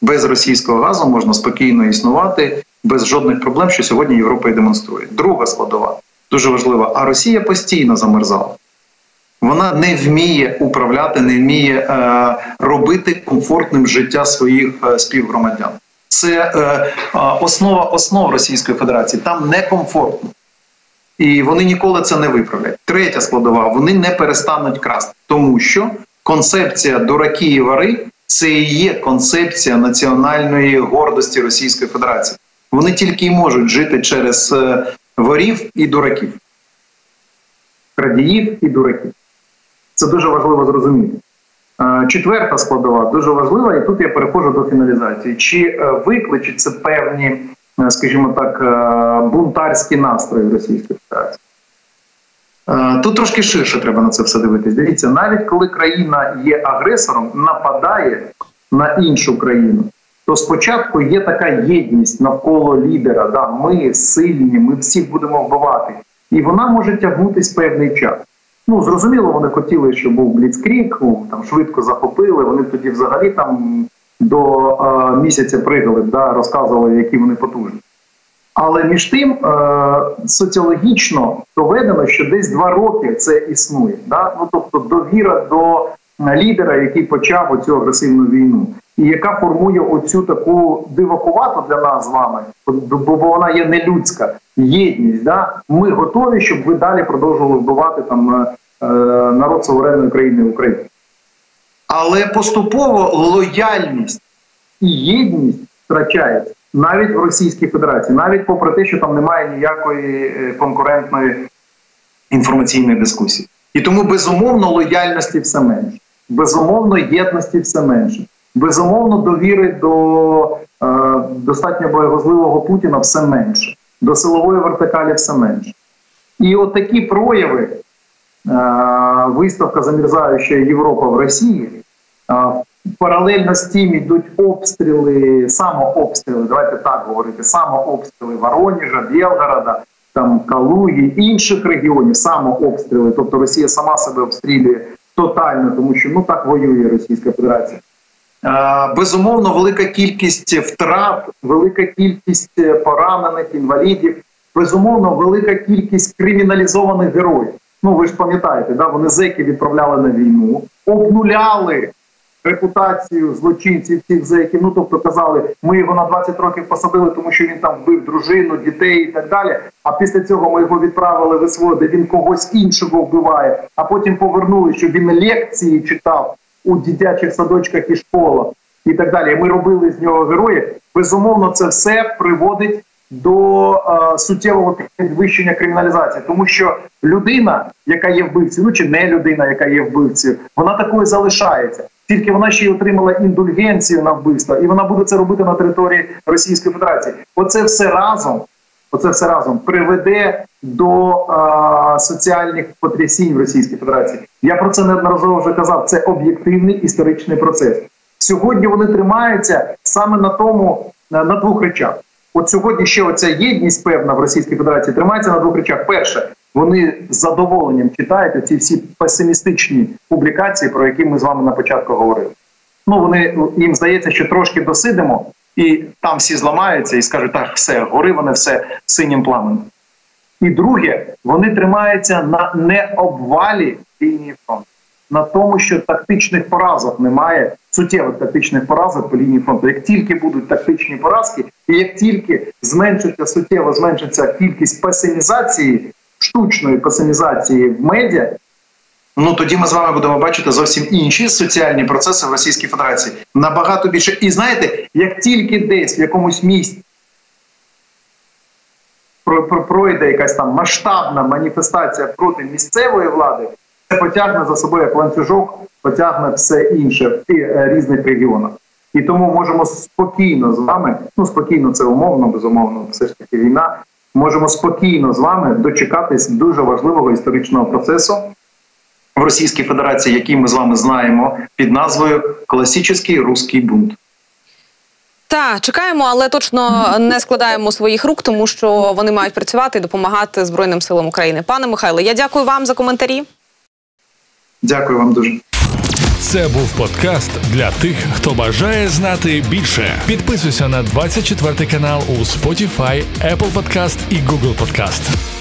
Без російського газу можна спокійно існувати, без жодних проблем, що сьогодні Європа і демонструє. Друга складова, дуже важлива. А Росія постійно замерзала. Вона не вміє управляти, не вміє е, робити комфортним життя своїх е, співгромадян. Це е, е, основа основ Російської Федерації. Там некомфортно. І вони ніколи це не виправлять. Третя складова, вони не перестануть красти. Тому що концепція «дураки і вари» – це і є концепція національної гордості Російської Федерації. Вони тільки й можуть жити через ворів і дураків. Крадіїв і дураків. Це дуже важливо зрозуміти. Четверта складова, дуже важлива, і тут я переходжу до фіналізації. Чи викличуть це певні, скажімо так, бунтарські настрої в Російській Федерації? Тут трошки ширше треба на це все дивитись. Дивіться, навіть коли країна є агресором, нападає на іншу країну, то спочатку є така єдність навколо лідера, да, ми сильні, ми всіх будемо вбивати. І вона може тягнутись певний час. Ну, зрозуміло, вони хотіли, щоб був бліцкрік, там швидко захопили, вони тоді взагалі там до е, місяця пригали, да, розказували, які вони потужні. Але між тим, е, соціологічно доведено, що десь два роки це існує. Да? Ну, тобто довіра до лідера, який почав оцю агресивну війну. І яка формує оцю таку дивакувату для нас з вами, бо вона є нелюдська, єдність. Да? Ми готові, щоб ви далі продовжували вбивати там, народ суверенної країни України. Але поступово лояльність і єдність втрачається навіть в Російській Федерації, навіть попри те, що там немає ніякої конкурентної інформаційної дискусії. І тому, безумовно, лояльності все менше, безумовно, єдності все менше. Безумовно, довіри до е, достатньо боєгузливого Путіна все менше, до силової вертикалі все менше. І отакі прояви, е, виставка «Замерзаюча Європа в Росії», е, паралельно з тим йдуть обстріли, самообстріли, давайте так говорити, самообстріли Воронежа, Білгорода, там, Калуги, інших регіонів, самообстріли, тобто Росія сама себе обстрілює тотально, тому що ну так воює Російська Федерація. Безумовно, велика кількість втрат, велика кількість поранених, інвалідів, безумовно, велика кількість криміналізованих героїв. ну ви ж пам'ятаєте, да, вони зеки відправляли на війну, обнуляли репутацію злочинців цих зеків, ну тобто казали, ми його на двадцять років посадили, тому що він там вбив дружину, дітей і так далі, а після цього ми його відправили в СВО, де він когось іншого вбиває, а потім повернули, що він лекції читав у дитячих садочках і школах і так далі. Ми робили з нього героя. Безумовно, це все приводить до е, суттєвого підвищення криміналізації. Тому що людина, яка є вбивцею, ну чи не людина, яка є вбивцею, вона такою залишається. Тільки вона ще й отримала індульгенцію на вбивство, і вона буде це робити на території Російської Федерації. Оце все разом, оце все разом приведе до е, соціальних потрясінь в Російській Федерації. Я про це неодноразово вже казав, це об'єктивний історичний процес. Сьогодні вони тримаються саме на тому, на, на двох речах. От сьогодні ще оця єдність певна в Російській Федерації тримається на двох речах. Перше, вони з задоволенням читають ці всі песимістичні публікації, про які ми з вами на початку говорили. Ну, вони, їм здається, що трошки досидимо, і там всі зламаються і скажуть, так, все, гори вони все синім пламенем. І друге, вони тримаються на необвалі лінії фронту. На тому, що тактичних поразок немає, суттєвих тактичних поразок по лінії фронту. Як тільки будуть тактичні поразки, і як тільки зменшиться, суттєво зменшиться кількість песимізації, штучної песимізації в медіа, ну тоді ми з вами будемо бачити зовсім інші соціальні процеси в Російській Федерації. Набагато більше. І знаєте, як тільки десь в якомусь місці пройде якась там масштабна маніфестація проти місцевої влади, це потягне за собою як ланцюжок, потягне все інше в різних регіонах. І тому можемо спокійно з вами, ну спокійно це умовно, безумовно, все ж таки війна, можемо спокійно з вами дочекатись дуже важливого історичного процесу в Російській Федерації, який ми з вами знаємо під назвою «Класичний русський бунт». Та, чекаємо, але точно не складаємо своїх рук, тому що вони мають працювати і допомагати Збройним силам України. Пане Михайле, я дякую вам за коментарі. Дякую вам дуже. Це був подкаст для тих, хто бажає знати більше. Підписуйся на двадцять четвертий канал у Spotify, Apple Podcast і Google Podcast.